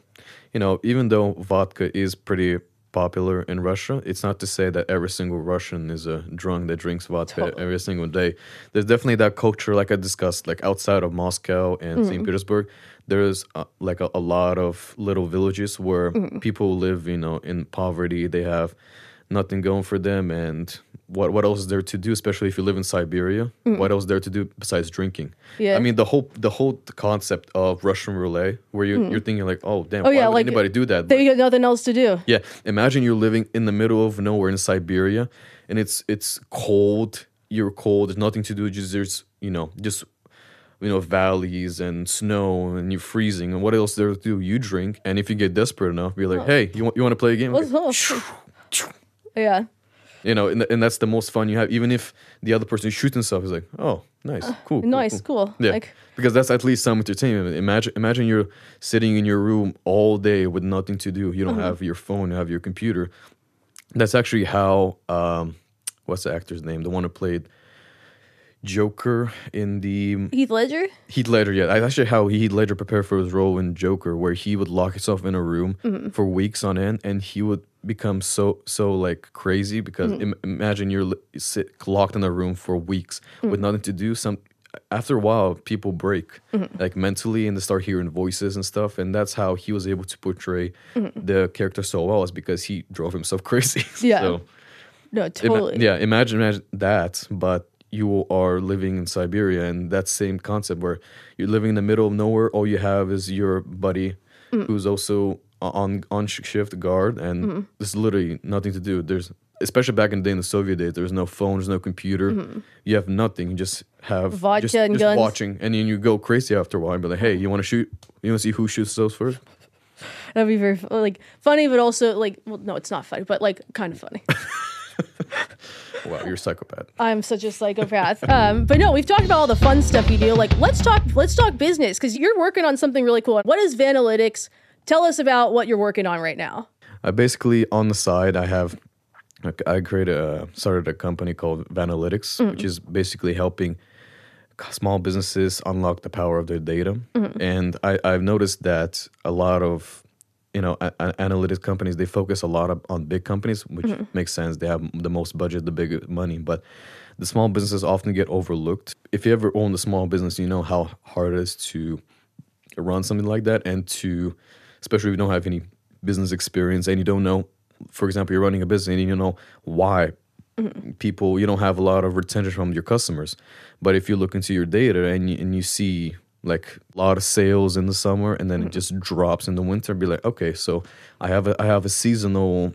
you know, even though vodka is pretty popular in Russia, it's not to say that every single Russian is a drunk that drinks vodka every single day. There's definitely that culture, like I discussed, like outside of Moscow and St. Petersburg. There's like a lot of little villages where people live, you know, in poverty. They have nothing going for them, and what else is there to do, especially if you live in Siberia? What else is there to do besides drinking? I mean, the whole concept of Russian roulette, where you're thinking like, oh damn, why would like, anybody do that? They got nothing else to do. Yeah, imagine you're living in the middle of nowhere in Siberia, and it's cold. You're cold. There's nothing to do. There's valleys and snow, and you're freezing. And what else is there to do? You drink, and if you get desperate enough, be like, hey, you want to play a game? Yeah. You know, and that's the most fun you have. Even if the other person shoots himself, is like, oh, nice, cool. Nice, cool. Yeah, because that's at least some entertainment. Imagine you're sitting in your room all day with nothing to do. You don't have your phone, you have your computer. That's actually how what's the actor's name? The one who played Joker in the... Heath Ledger? Heath Ledger, yeah. That's actually how Heath Ledger prepared for his role in Joker, where he would lock himself in a room for weeks on end, and he would become so crazy because imagine you're locked in a room for weeks with nothing to do. After a while, people break, like mentally, and they start hearing voices and stuff. And that's how he was able to portray the character so well, is because he drove himself crazy. Yeah. So, no, totally. Imagine that, but you are living in Siberia, and that same concept where you're living in the middle of nowhere. All you have is your buddy who's also on shift guard, and there's literally nothing to do. There's, especially back in the day, in the Soviet days, there's no phones, no computer. You have nothing. You just have vodka and guns. Watching, and then you go crazy after a while. And be like, hey, you want to shoot? You want to see who shoots those first? That'd be very funny, but also no, it's not funny, but kind of funny. Wow, you're a psychopath. I'm such a psychopath. But no, we've talked about all the fun stuff you do. Let's talk business, because you're working on something really cool. What is Vanalytics? Tell us about what you're working on right now. I basically, on the side, I started a company called Vanalytics, which is basically helping small businesses unlock the power of their data. And I've noticed that a lot of analytics companies, they focus a lot on big companies, which makes sense. They have the most budget, the biggest money, but the small businesses often get overlooked. If you ever own a small business, you know how hard it is to run something like that, and to, especially if you don't have any business experience and you don't know, for example, you're running a business and you don't know why people, you don't have a lot of retention from your customers. But if you look into your data and you see a lot of sales in the summer, and then it just drops in the winter, and be like, okay, so I have a seasonal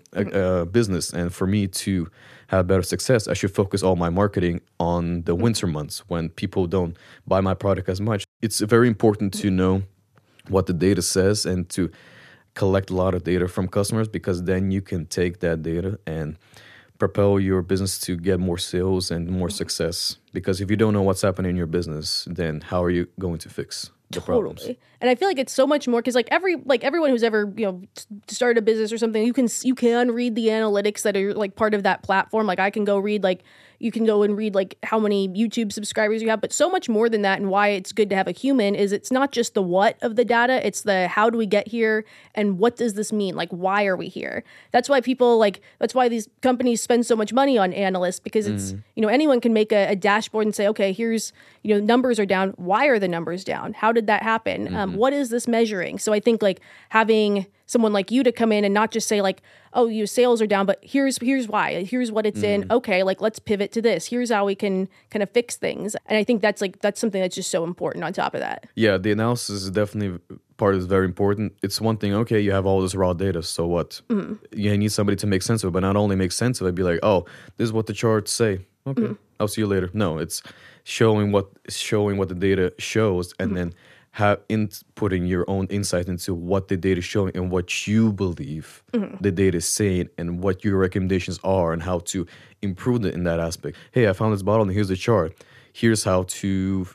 business, and for me to have better success, I should focus all my marketing on the winter months when people don't buy my product as much. It's very important to know what the data says and to collect a lot of data from customers, because then you can take that data and propel your business to get more sales and more success. Because if you don't know what's happening in your business, then how are you going to fix the problems? And I feel like it's so much more, because everyone who's ever started a business or something, you can read the analytics that are part of that platform. I can go read you can go and read how many YouTube subscribers you have, but so much more than that. And why it's good to have a human is it's not just the what of the data, it's the how do we get here and what does this mean? Why are we here? That's why that's why these companies spend so much money on analysts, because it's, anyone can make a dashboard and say, okay, here's, numbers are down. Why are the numbers down? How did that happen? What is this measuring? So I think having someone like you to come in and not just say oh, your sales are down, but here's why, here's what it's in. Okay, let's pivot to this. Here's how we can kind of fix things. And I think that's something that's just so important on top of that. Yeah, the analysis is definitely part is very important. It's one thing, okay, you have all this raw data, so what? You need somebody to make sense of it, but not only make sense of it, be oh, this is what the charts say. Okay, I'll see you later. No, it's showing what the data shows, and then have inputting your own insight into what the data is showing and what you believe the data is saying and what your recommendations are and how to improve it in that aspect. Hey, I found this bottle and here's the chart. Here's how to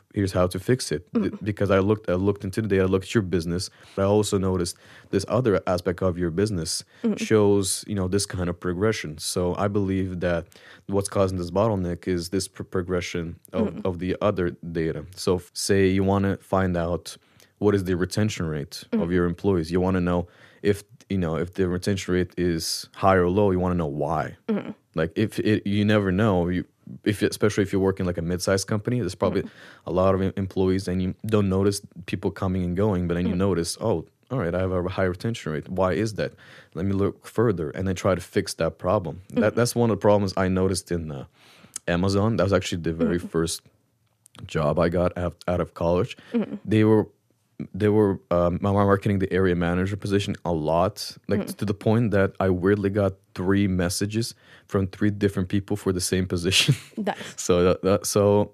fix it. Because I looked into the data, I looked at your business, but I also noticed this other aspect of your business shows, this kind of progression. So I believe that what's causing this bottleneck is this progression of the other data. So say you want to find out what is the retention rate of your employees. You want to know if the retention rate is high or low, you want to know why. You never know. Especially if you work in a mid-sized company, there's probably a lot of employees and you don't notice people coming and going, but then you notice, oh, all right, I have a high retention rate. Why is that? Let me look further and then try to fix that problem. That's one of the problems I noticed in Amazon. That was actually the very first job I got out of college. They were marketing the area manager position a lot, to the point that I weirdly got 3 messages from 3 different people for the same position. Nice. So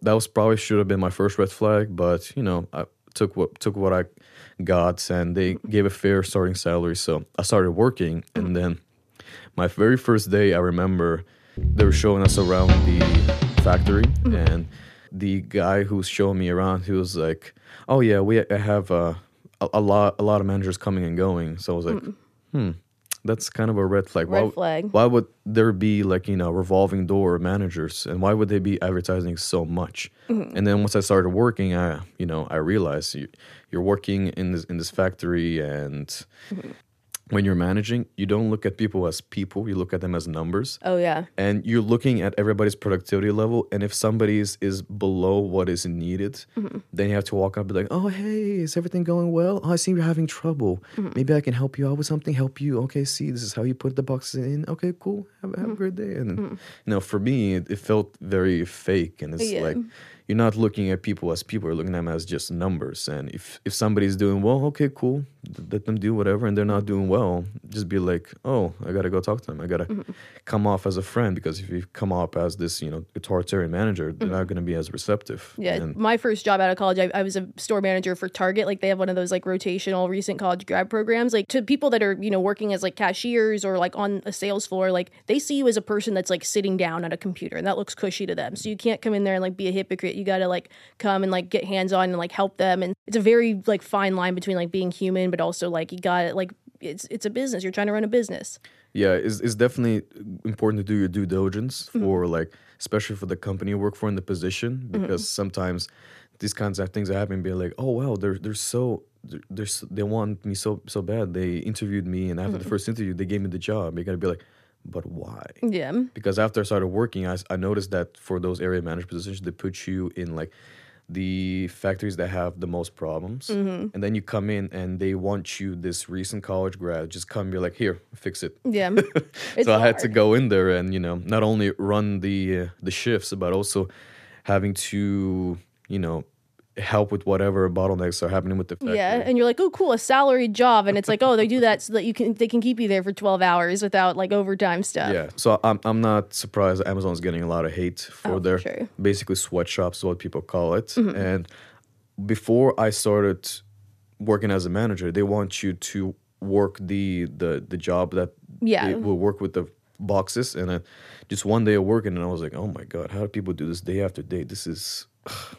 that was probably should have been my first red flag, but I took what I got, and they gave a fair starting salary. So I started working, and then my very first day, I remember they were showing us around the factory, and the guy who was showing me around, he was like, oh yeah, I have a lot of managers coming and going. So I was like, that's kind of a red flag. Red flag. Why would there be like, you know, revolving door managers, and why would they be advertising so much? Mm-hmm. And then once I started working, I realized you're working in this factory, and mm-hmm. when you're managing, you don't look at people as people. You look at them as numbers. Oh, yeah. And you're looking at everybody's productivity level. And if somebody is below what is needed, mm-hmm. then you have to walk up and be like, oh, hey, is everything going well? Oh, I see you're having trouble. Mm-hmm. Maybe I can help you out with something. Help you. Okay, see, this is how you put the boxes in. Okay, cool. Have mm-hmm. a great day. And mm-hmm. For me, it felt very fake. And it's like, you're not looking at people as people. You're looking at them as just numbers. And if somebody's doing well, okay, cool. Let them do whatever. And they're not doing well, just be like, oh, I got to go talk to them. I got to mm-hmm. come off as a friend. Because if you come off as this, authoritarian manager, they're mm-hmm. not going to be as receptive. Yeah. And my first job out of college, I was a store manager for Target. Like, they have one of those, like, rotational recent college grad programs. Like, to people that are, working as, like, cashiers or, like, on a sales floor, like, they see you as a person that's, like, sitting down at a computer. And that looks cushy to them. So you can't come in there and, like, be a hypocrite. You got to, like, come and, like, get hands on and, like, help them. And it's a very, like, fine line between, like, being human, but also, like, you got to, like, it's a business. You're trying to run a business. Yeah, it's definitely important to do your due diligence for, mm-hmm. like, especially for the company you work for in the position, because mm-hmm. sometimes these kinds of things happen. Be like, oh, wow, they want me so bad. They interviewed me, and after mm-hmm. the first interview, they gave me the job. You got to be like, but why? Yeah. Because after I started working, I noticed that for those area manager positions, they put you in, like, the factories that have the most problems. Mm-hmm. And then you come in and they want you, this recent college grad, just come, you're like, here, fix it. Yeah. So I had to go in there and, not only run the shifts, but also having to, help with whatever bottlenecks are happening with the factory. Yeah, and you're like, oh, cool, a salaried job. And it's like, oh, they do that so that they can keep you there for 12 hours without, like, overtime stuff. Yeah, so I'm not surprised Amazon's getting a lot of hate for their basically sweatshops, what people call it. Mm-hmm. And before I started working as a manager, they want you to work the job that it will work with the boxes. And just one day of working, and I was like, oh, my God, how do people do this day after day? This is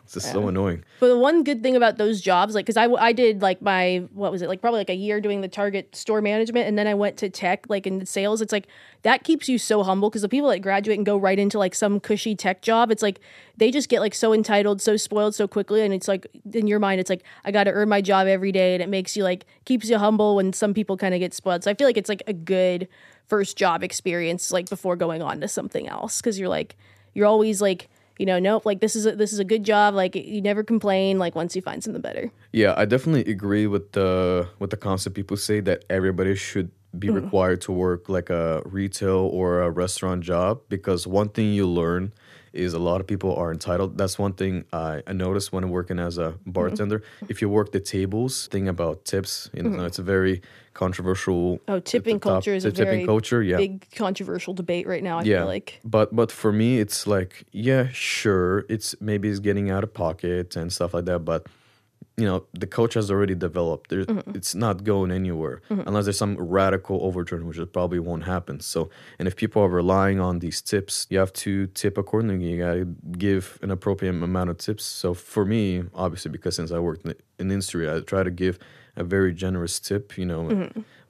so annoying. But the one good thing about those jobs, like, because I did, like, my, what was it, like, probably like a year doing the Target store management, and then I went to tech, like, in sales. It's like, that keeps you so humble, because the people that graduate and go right into, like, some cushy tech job, it's like they just get, like, so entitled, so spoiled so quickly. And it's like, in your mind, it's like, I got to earn my job every day, and it makes you, like, keeps you humble when some people kind of get spoiled. So I feel like it's, like, a good first job experience, like, before going on to something else, because you're like, you're always like, nope, like, this is a good job. Like, you never complain, like, once you find something better. Yeah, I definitely agree with the concept people say that everybody should be required to work, like, a retail or a restaurant job, because one thing you learn is a lot of people are entitled. That's one thing I noticed when working as a bartender. Mm-hmm. If you work the tables, thing about tips, mm-hmm. it's a very controversial. Oh, tipping culture is a very big controversial debate right now, I feel like. But for me, it's like, yeah, sure, it's getting out of pocket and stuff like that, but the culture has already developed. Mm-hmm. It's not going anywhere unless there's some radical overturn, which probably won't happen. So, and if people are relying on these tips, you have to tip accordingly. You got to give an appropriate amount of tips. So for me, obviously, because since I worked in the industry, I try to give a very generous tip,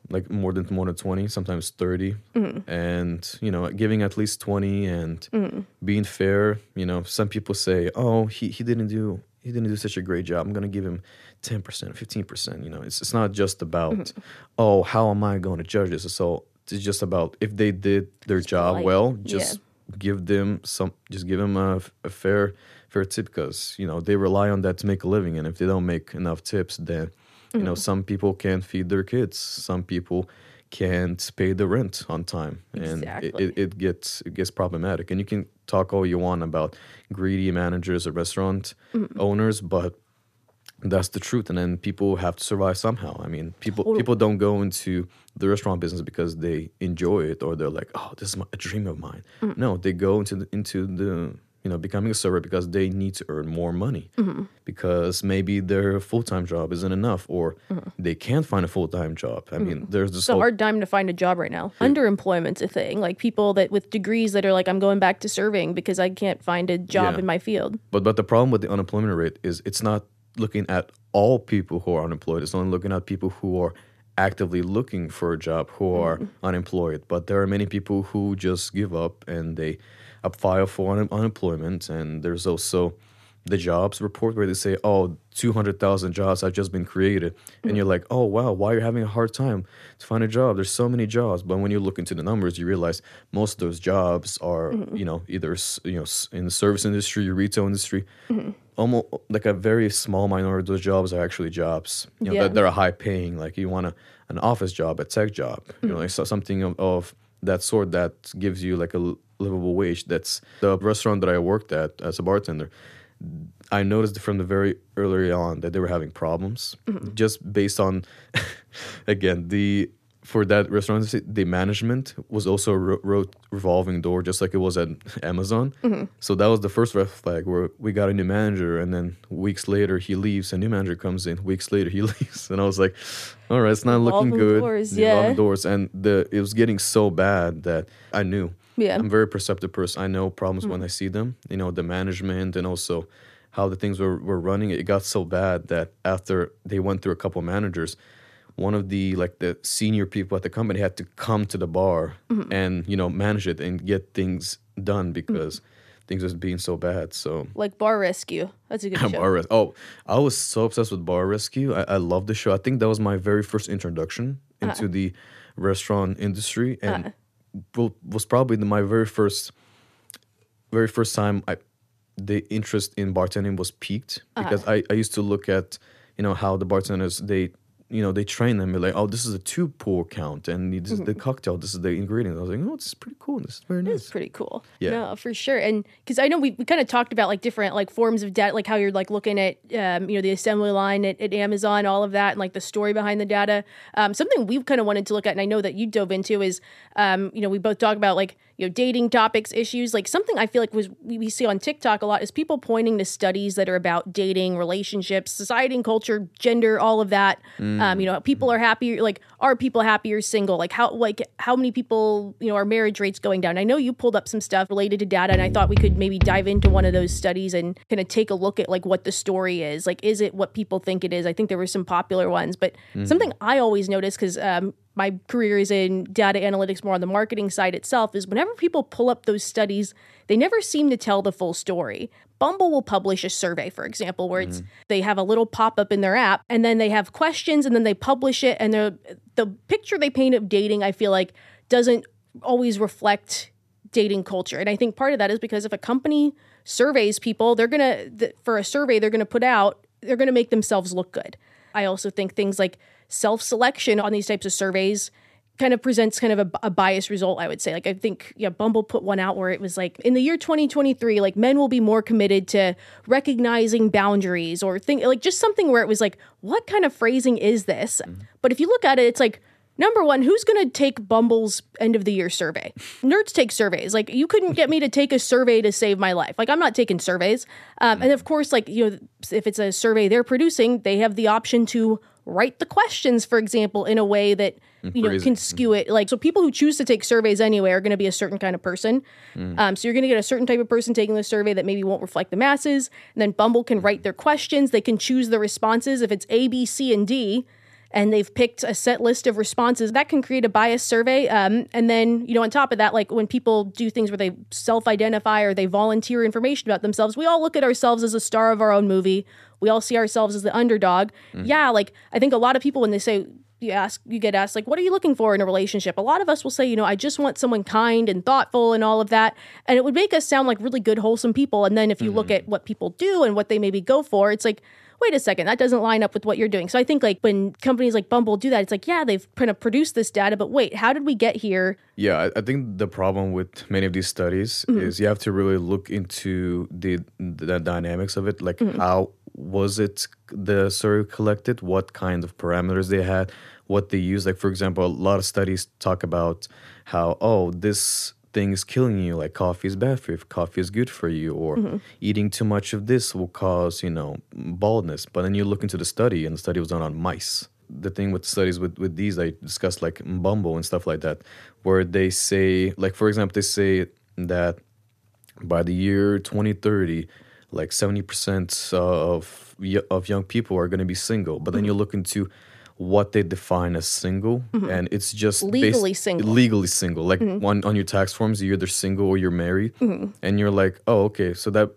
like more than 20, sometimes 30. Mm-hmm. And, giving at least 20 and being fair. Some people say, oh, he didn't do such a great job. I'm going to give him 10%, 15%. It's not just about, oh, how am I going to judge this? So it's just about, if they did their job well, just give them a fair tip, because, they rely on that to make a living. And if they don't make enough tips, then, some people can't feed their kids. Some people can't pay the rent on time, and it gets problematic. And you can talk all you want about greedy managers or restaurant owners, but that's the truth. And then people have to survive somehow. I mean, people don't go into the restaurant business because they enjoy it, or they're like, oh, this is a dream of mine. Mm-hmm. No, they go into the becoming a server because they need to earn more money, because maybe their full-time job isn't enough, or they can't find a full-time job. I mean, there's this a hard time to find a job right now. Underemployment's a thing. Like, people that with degrees that are like, I'm going back to serving because I can't find a job in my field. But the problem with the unemployment rate is it's not looking at all people who are unemployed. It's only looking at people who are actively looking for a job who are unemployed. But there are many people who just give up and they apply for unemployment. And there's also the jobs report where they say, oh, 200,000 jobs have just been created. And you're like, oh, wow, why are you having a hard time to find a job? There's so many jobs. But when you look into the numbers, you realize most of those jobs are, you know, either in the service industry, retail industry. Almost like a very small minority of those jobs are actually jobs. You know, they're high paying. Like you want an office job, a tech job, you know, like something of that sort that gives you like a livable wage. That's the restaurant that I worked at as a bartender. I noticed from the very early on that they were having problems just based on, again, for that restaurant, the management was also a revolving door, just like it was at Amazon. So that was the first red flag where we got a new manager, and then weeks later he leaves, a new manager comes in, weeks later he leaves. And I was like, all right, it's not looking good. Revolving doors. And it was getting so bad that I knew. Yeah. I'm a very perceptive person. I know problems when I see them. You know, the management and also how the things were running. It got so bad that after they went through a couple managers, one of the senior people at the company had to come to the bar and, you know, manage it and get things done because things was being so bad. So like Bar Rescue. That's a good show. Oh, I was so obsessed with Bar Rescue. I loved the show. I think that was my very first introduction into the restaurant industry. And was probably my very first time the interest in bartending was peaked because I used to look at, you know, how the bartenders, they train them. They're like, oh, this is a 2-pour count, and this is the cocktail, this is the ingredient. I was like, oh, this is pretty cool. This is very nice. It's pretty cool. Yeah, no, for sure. And because I know we kind of talked about like different like forms of data, like how you're like looking at the assembly line at Amazon, all of that, and like the story behind the data. Something we kind of wanted to look at, and I know that you dove into is, we both talk about like, you know, dating topics, issues, like something I feel like we see on TikTok a lot is people pointing to studies that are about dating, relationships, society and culture, gender, all of that. People are happier, like are people happier single? Like how many people, you know, are marriage rates going down? I know you pulled up some stuff related to data, and I thought we could maybe dive into one of those studies and kind of take a look at like what the story is. Like, is it what people think it is? I think there were some popular ones, but something I always notice because my career is in data analytics, more on the marketing side itself, is whenever people pull up those studies, they never seem to tell the full story. Bumble will publish a survey, for example, where it's they have a little pop-up in their app, and then they have questions, and then they publish it, and the picture they paint of dating, I feel like, doesn't always reflect dating culture. And I think part of that is because if a company surveys people, they're going to make themselves look good. I also think things like self-selection on these types of surveys kind of presents kind of a biased result, I would say. Like, I think, Bumble put one out where it was like, in the year 2023, like, men will be more committed to recognizing boundaries or just something where it was like, what kind of phrasing is this? But if you look at it, it's like, number one, who's going to take Bumble's end of the year survey? Nerds take surveys. Like, you couldn't get me to take a survey to save my life. Like, I'm not taking surveys. And of course, like, if it's a survey they're producing, they have the option to write the questions, for example, in a way that, can skew it. Like, so people who choose to take surveys anyway are going to be a certain kind of person. So you're going to get a certain type of person taking the survey that maybe won't reflect the masses. And then Bumble can write their questions. They can choose the responses. If it's A, B, C, and D, and they've picked a set list of responses, that can create a biased survey. And then, on top of that, like when people do things where they self-identify or they volunteer information about themselves, we all look at ourselves as a star of our own movie. We all see ourselves as the underdog. Yeah, like I think a lot of people when they say, you get asked, like, what are you looking for in a relationship? A lot of us will say, I just want someone kind and thoughtful and all of that. And it would make us sound like really good, wholesome people. And then if you look at what people do and what they maybe go for, it's like, wait a second, that doesn't line up with what you're doing. So I think like when companies like Bumble do that, it's like, yeah, they've kind of produced this data, but wait, how did we get here? Yeah, I think the problem with many of these studies is you have to really look into the dynamics of it. Like how was it the survey collected? What kind of parameters they had? What they used? Like, for example, a lot of studies talk about how, this thing is killing you, like coffee is bad for you, if coffee is good for you, or eating too much of this will cause, baldness. But then you look into the study, and the study was done on mice. The thing with studies with these, I discussed like Bumble and stuff like that, where they say, like, for example, they say that by the year 2030, like 70% of young people are going to be single. But then you look into what they define as single, and it's just legally single. Like on your tax forms, you're either single or you're married, and you're like, oh, okay, so that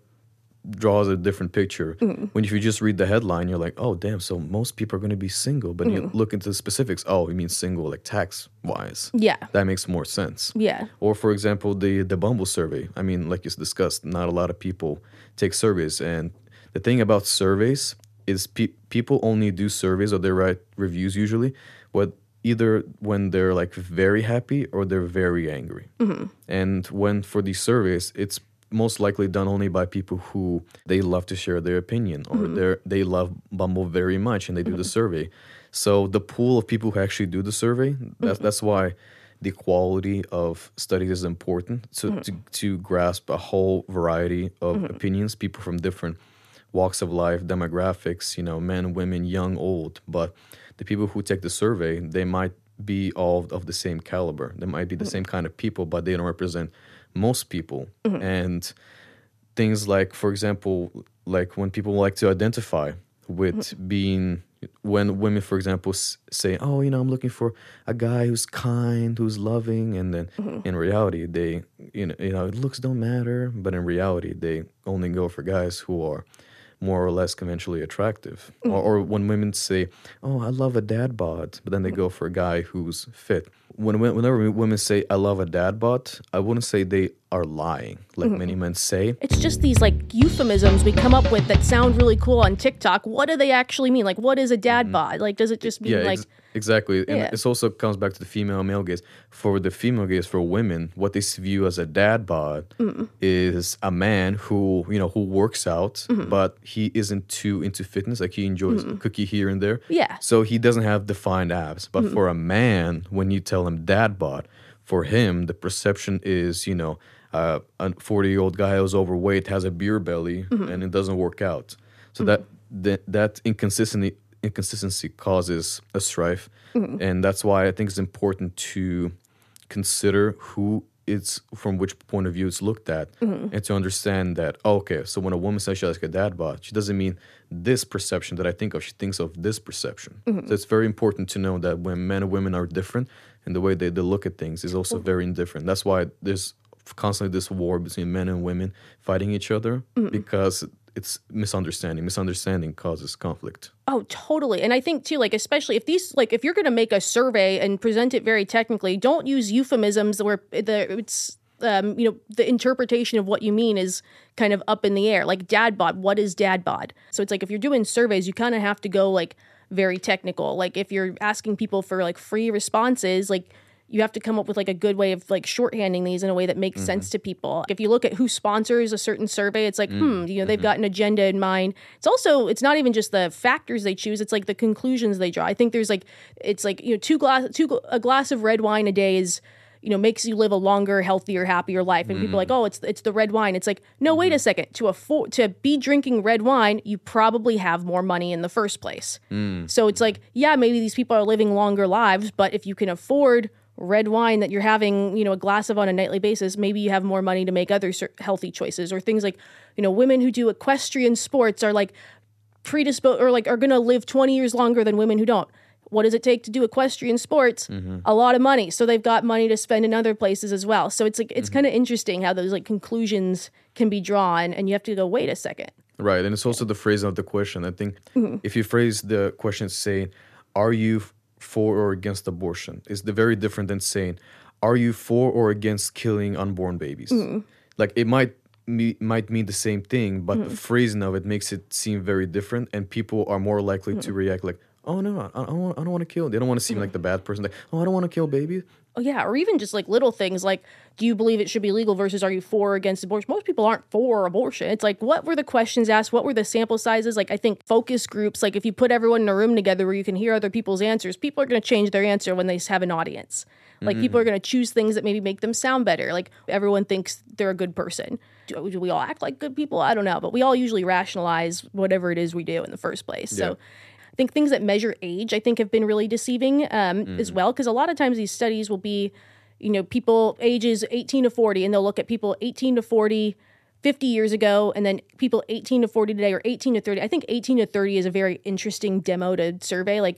draws a different picture. When if you just read the headline, you're like, oh, damn, so most people are going to be single. But you look into the specifics, oh, you mean single, like tax-wise. Yeah. That makes more sense. Yeah. Or, for example, the Bumble survey. I mean, like you discussed, not a lot of people take surveys. And the thing about surveys is people only do surveys, or they write reviews usually, either when they're, like, very happy or they're very angry. And when for these surveys, it's most likely done only by people who they love to share their opinion, or they love Bumble very much and they do the survey. So the pool of people who actually do the survey, that's why the quality of studies is important, so to grasp a whole variety of opinions, people from different walks of life, demographics, you know, men, women, young, old. But the people who take the survey, they might be all of the same caliber. They might be the same kind of people, but they don't represent most people. And things like, for example, like when people like to identify with being, when women, for example, say, oh, you know, I'm looking for a guy who's kind, who's loving, and then in reality, they, you know, looks don't matter, but in reality, they only go for guys who are more or less conventionally attractive. Or when women say, oh, I love a dad bod, but then they go for a guy who's fit. Whenever women say, I love a dad bod, I wouldn't say they are lying, like many men say. It's just these, like, euphemisms we come up with that sound really cool on TikTok. What do they actually mean? Like, what is a dad bod? Like, does it just mean, Exactly. And it also comes back to the female and male gaze. For the female gaze, for women, what they view as a dad bod is a man who, you know, who works out, but he isn't too into fitness. Like, he enjoys a cookie here and there. Yeah. So he doesn't have defined abs. But for a man, when you tell him dad bod, for him, the perception is, you know, a 40-year-old guy who's overweight, has a beer belly, and it doesn't work out. So that inconsistency causes a strife, and that's why I think it's important to consider who it's from, which point of view it's looked at, and to understand that, okay, so when a woman says she has a dad bod, she doesn't mean this perception that I think of, she thinks of this perception. So it's very important to know that when men and women are different, and the way they look at things is also very different. That's why there's constantly this war between men and women fighting each other, because it's misunderstanding. Misunderstanding causes conflict. Oh, totally. And I think, too, like, especially if you're going to make a survey and present it very technically, don't use euphemisms where the interpretation of what you mean is kind of up in the air. Like, dad bod, what is dad bod? So it's like, if you're doing surveys, you kind of have to go, like, very technical. Like, if you're asking people for, like, free responses, like, you have to come up with, like, a good way of, like, shorthanding these in a way that makes sense to people. If you look at who sponsors a certain survey, it's like, you know, they've got an agenda in mind. It's also, it's not even just the factors they choose. It's, like, the conclusions they draw. I think there's, like, it's, like, you know, a glass of red wine a day is, you know, makes you live a longer, healthier, happier life. And people are like, oh, it's the red wine. It's like, no, wait a second. To be drinking red wine, you probably have more money in the first place. So it's like, yeah, maybe these people are living longer lives, but if you can afford red wine that you're having, you know, a glass of on a nightly basis, maybe you have more money to make other healthy choices. Or things like, you know, women who do equestrian sports are, like, predisposed, or, like, are going to live 20 years longer than women who don't. What does it take to do equestrian sports? A lot of money. So they've got money to spend in other places as well. So it's, like, it's kind of interesting how those, like, conclusions can be drawn, and you have to go, wait a second. Right. And it's also the phrasing of the question. I think if you phrase the question saying, are you for or against abortion, is very different than saying, are you for or against killing unborn babies? Like, it might mean the same thing, but the phrasing of it makes it seem very different, and people are more likely to react like, oh, no, I don't want to kill. They don't want to seem like the bad person. Like, oh, I don't want to kill babies. Oh, yeah. Or even just, like, little things like, do you believe it should be legal versus are you for or against abortion? Most people aren't for abortion. It's like, what were the questions asked? What were the sample sizes? Like, I think focus groups, like, if you put everyone in a room together where you can hear other people's answers, people are going to change their answer when they have an audience. Like, people are going to choose things that maybe make them sound better. Like, everyone thinks they're a good person. Do we all act like good people? I don't know. But we all usually rationalize whatever it is we do in the first place. Yeah. So I think things that measure age, I think, have been really deceiving as well, because a lot of times these studies will be, you know, people ages 18 to 40, and they'll look at people 18 to 40, 50 years ago, and then people 18 to 40 today, or 18 to 30. I think 18 to 30 is a very interesting demo to survey. Like,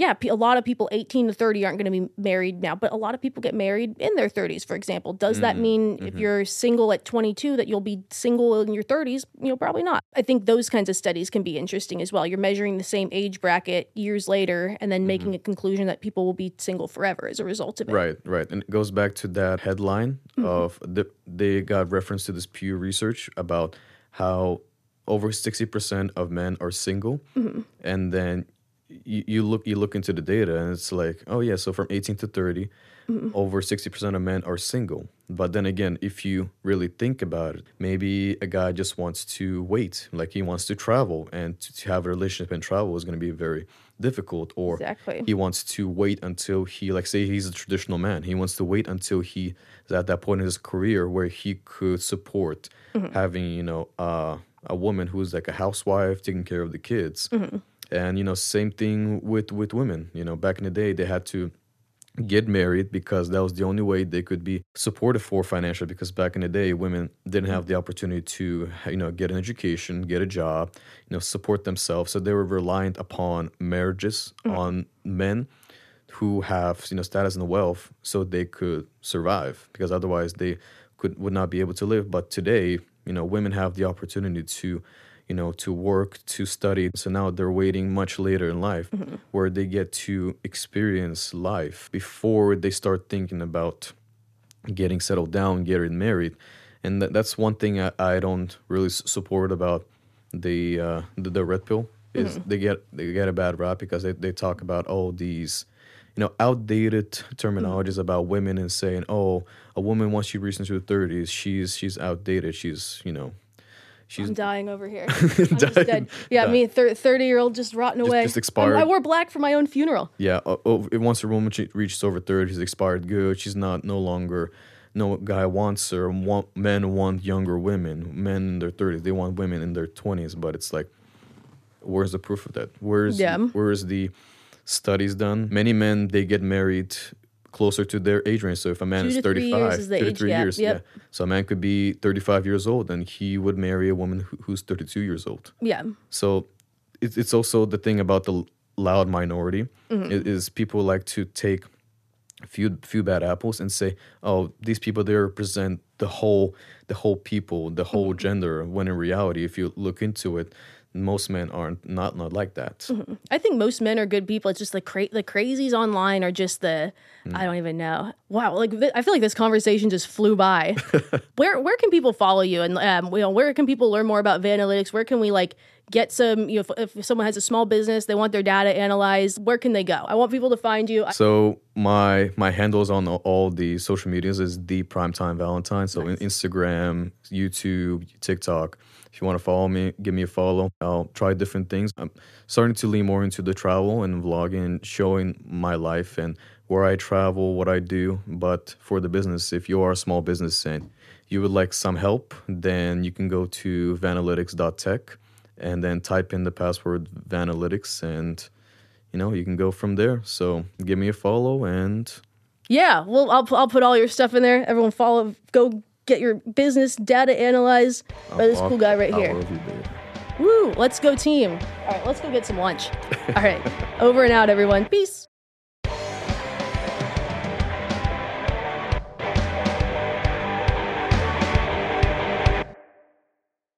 yeah, a lot of people 18 to 30 aren't going to be married now, but a lot of people get married in their 30s, for example. Does that mean if you're single at 22 that you'll be single in your 30s? You know, probably not. I think those kinds of studies can be interesting as well. You're measuring the same age bracket years later and then making a conclusion that people will be single forever as a result of it. Right, right. And it goes back to that headline of they got reference to this Pew Research about how over 60% of men are single, and then you look into the data and it's like, oh yeah, so from 18 to 30, over 60% of men are single. But then again, if you really think about it, maybe a guy just wants to wait, like he wants to travel, and to have a relationship and travel is going to be very difficult. Or he wants to wait until he, like say he's a traditional man, he wants to wait until he's at that point in his career where he could support having, you know, a woman who's like a housewife taking care of the kids. And, you know, same thing with women. You know, back in the day, they had to get married because that was the only way they could be supported for financially, because back in the day, women didn't have the opportunity to, you know, get an education, get a job, you know, support themselves. So they were reliant upon marriages, on men who have, you know, status and wealth so they could survive, because otherwise they would not be able to live. But today, you know, women have the opportunity to, you know, to work, to study. So now they're waiting much later in life where they get to experience life before they start thinking about getting settled down, getting married. And that's one thing I don't really support about the red pill is they get a bad rap because they talk about all these, you know, outdated terminologies about women and saying, oh, a woman once she reaches into her 30s, she's outdated, she's, you know, I'm dying over here. I'm just dead. Yeah, dying. Me, 30-year-old, just rotting away. Just expired. I wore black for my own funeral. Yeah, once a woman reaches over 30, she's expired good. She's not, no longer, no guy wants her. Men want younger women. Men in their 30s, they want women in their 20s. But it's like, where's the proof of that? Where's the studies done? Many men, they get married closer to their age range. So if a man is 35, 33 years, yeah. So a man could be 35 years old and he would marry a woman who's 32 years old. Yeah. So it's also the thing about the loud minority is people like to take a few bad apples and say, oh, these people, they represent the whole people, the whole gender, when in reality, if you look into it, most men aren't not like that. I think most men are good people. It's just the crazies online are just the I don't even know. Wow, like I feel like this conversation just flew by. Where can people follow you, and you know, where can people learn more about Vanalytics? Where can we like get some? You know, if someone has a small business, they want their data analyzed. Where can they go? I want people to find you. So my handles on all the social medias is the Primetime Valentine. So Instagram, YouTube, TikTok. If you want to follow me, give me a follow. I'll try different things. I'm starting to lean more into the travel and vlogging, showing my life and where I travel, what I do. But for the business, if you are a small business and you would like some help, then you can go to vanalytics.tech and then type in the password Vanalytics, and you know, you can go from there. So give me a follow, and yeah, well, I'll put all your stuff in there. Everyone follow, go get your business data analyzed by this cool guy right here. Woo, let's go team. All right, let's go get some lunch. All right, over and out, everyone. Peace.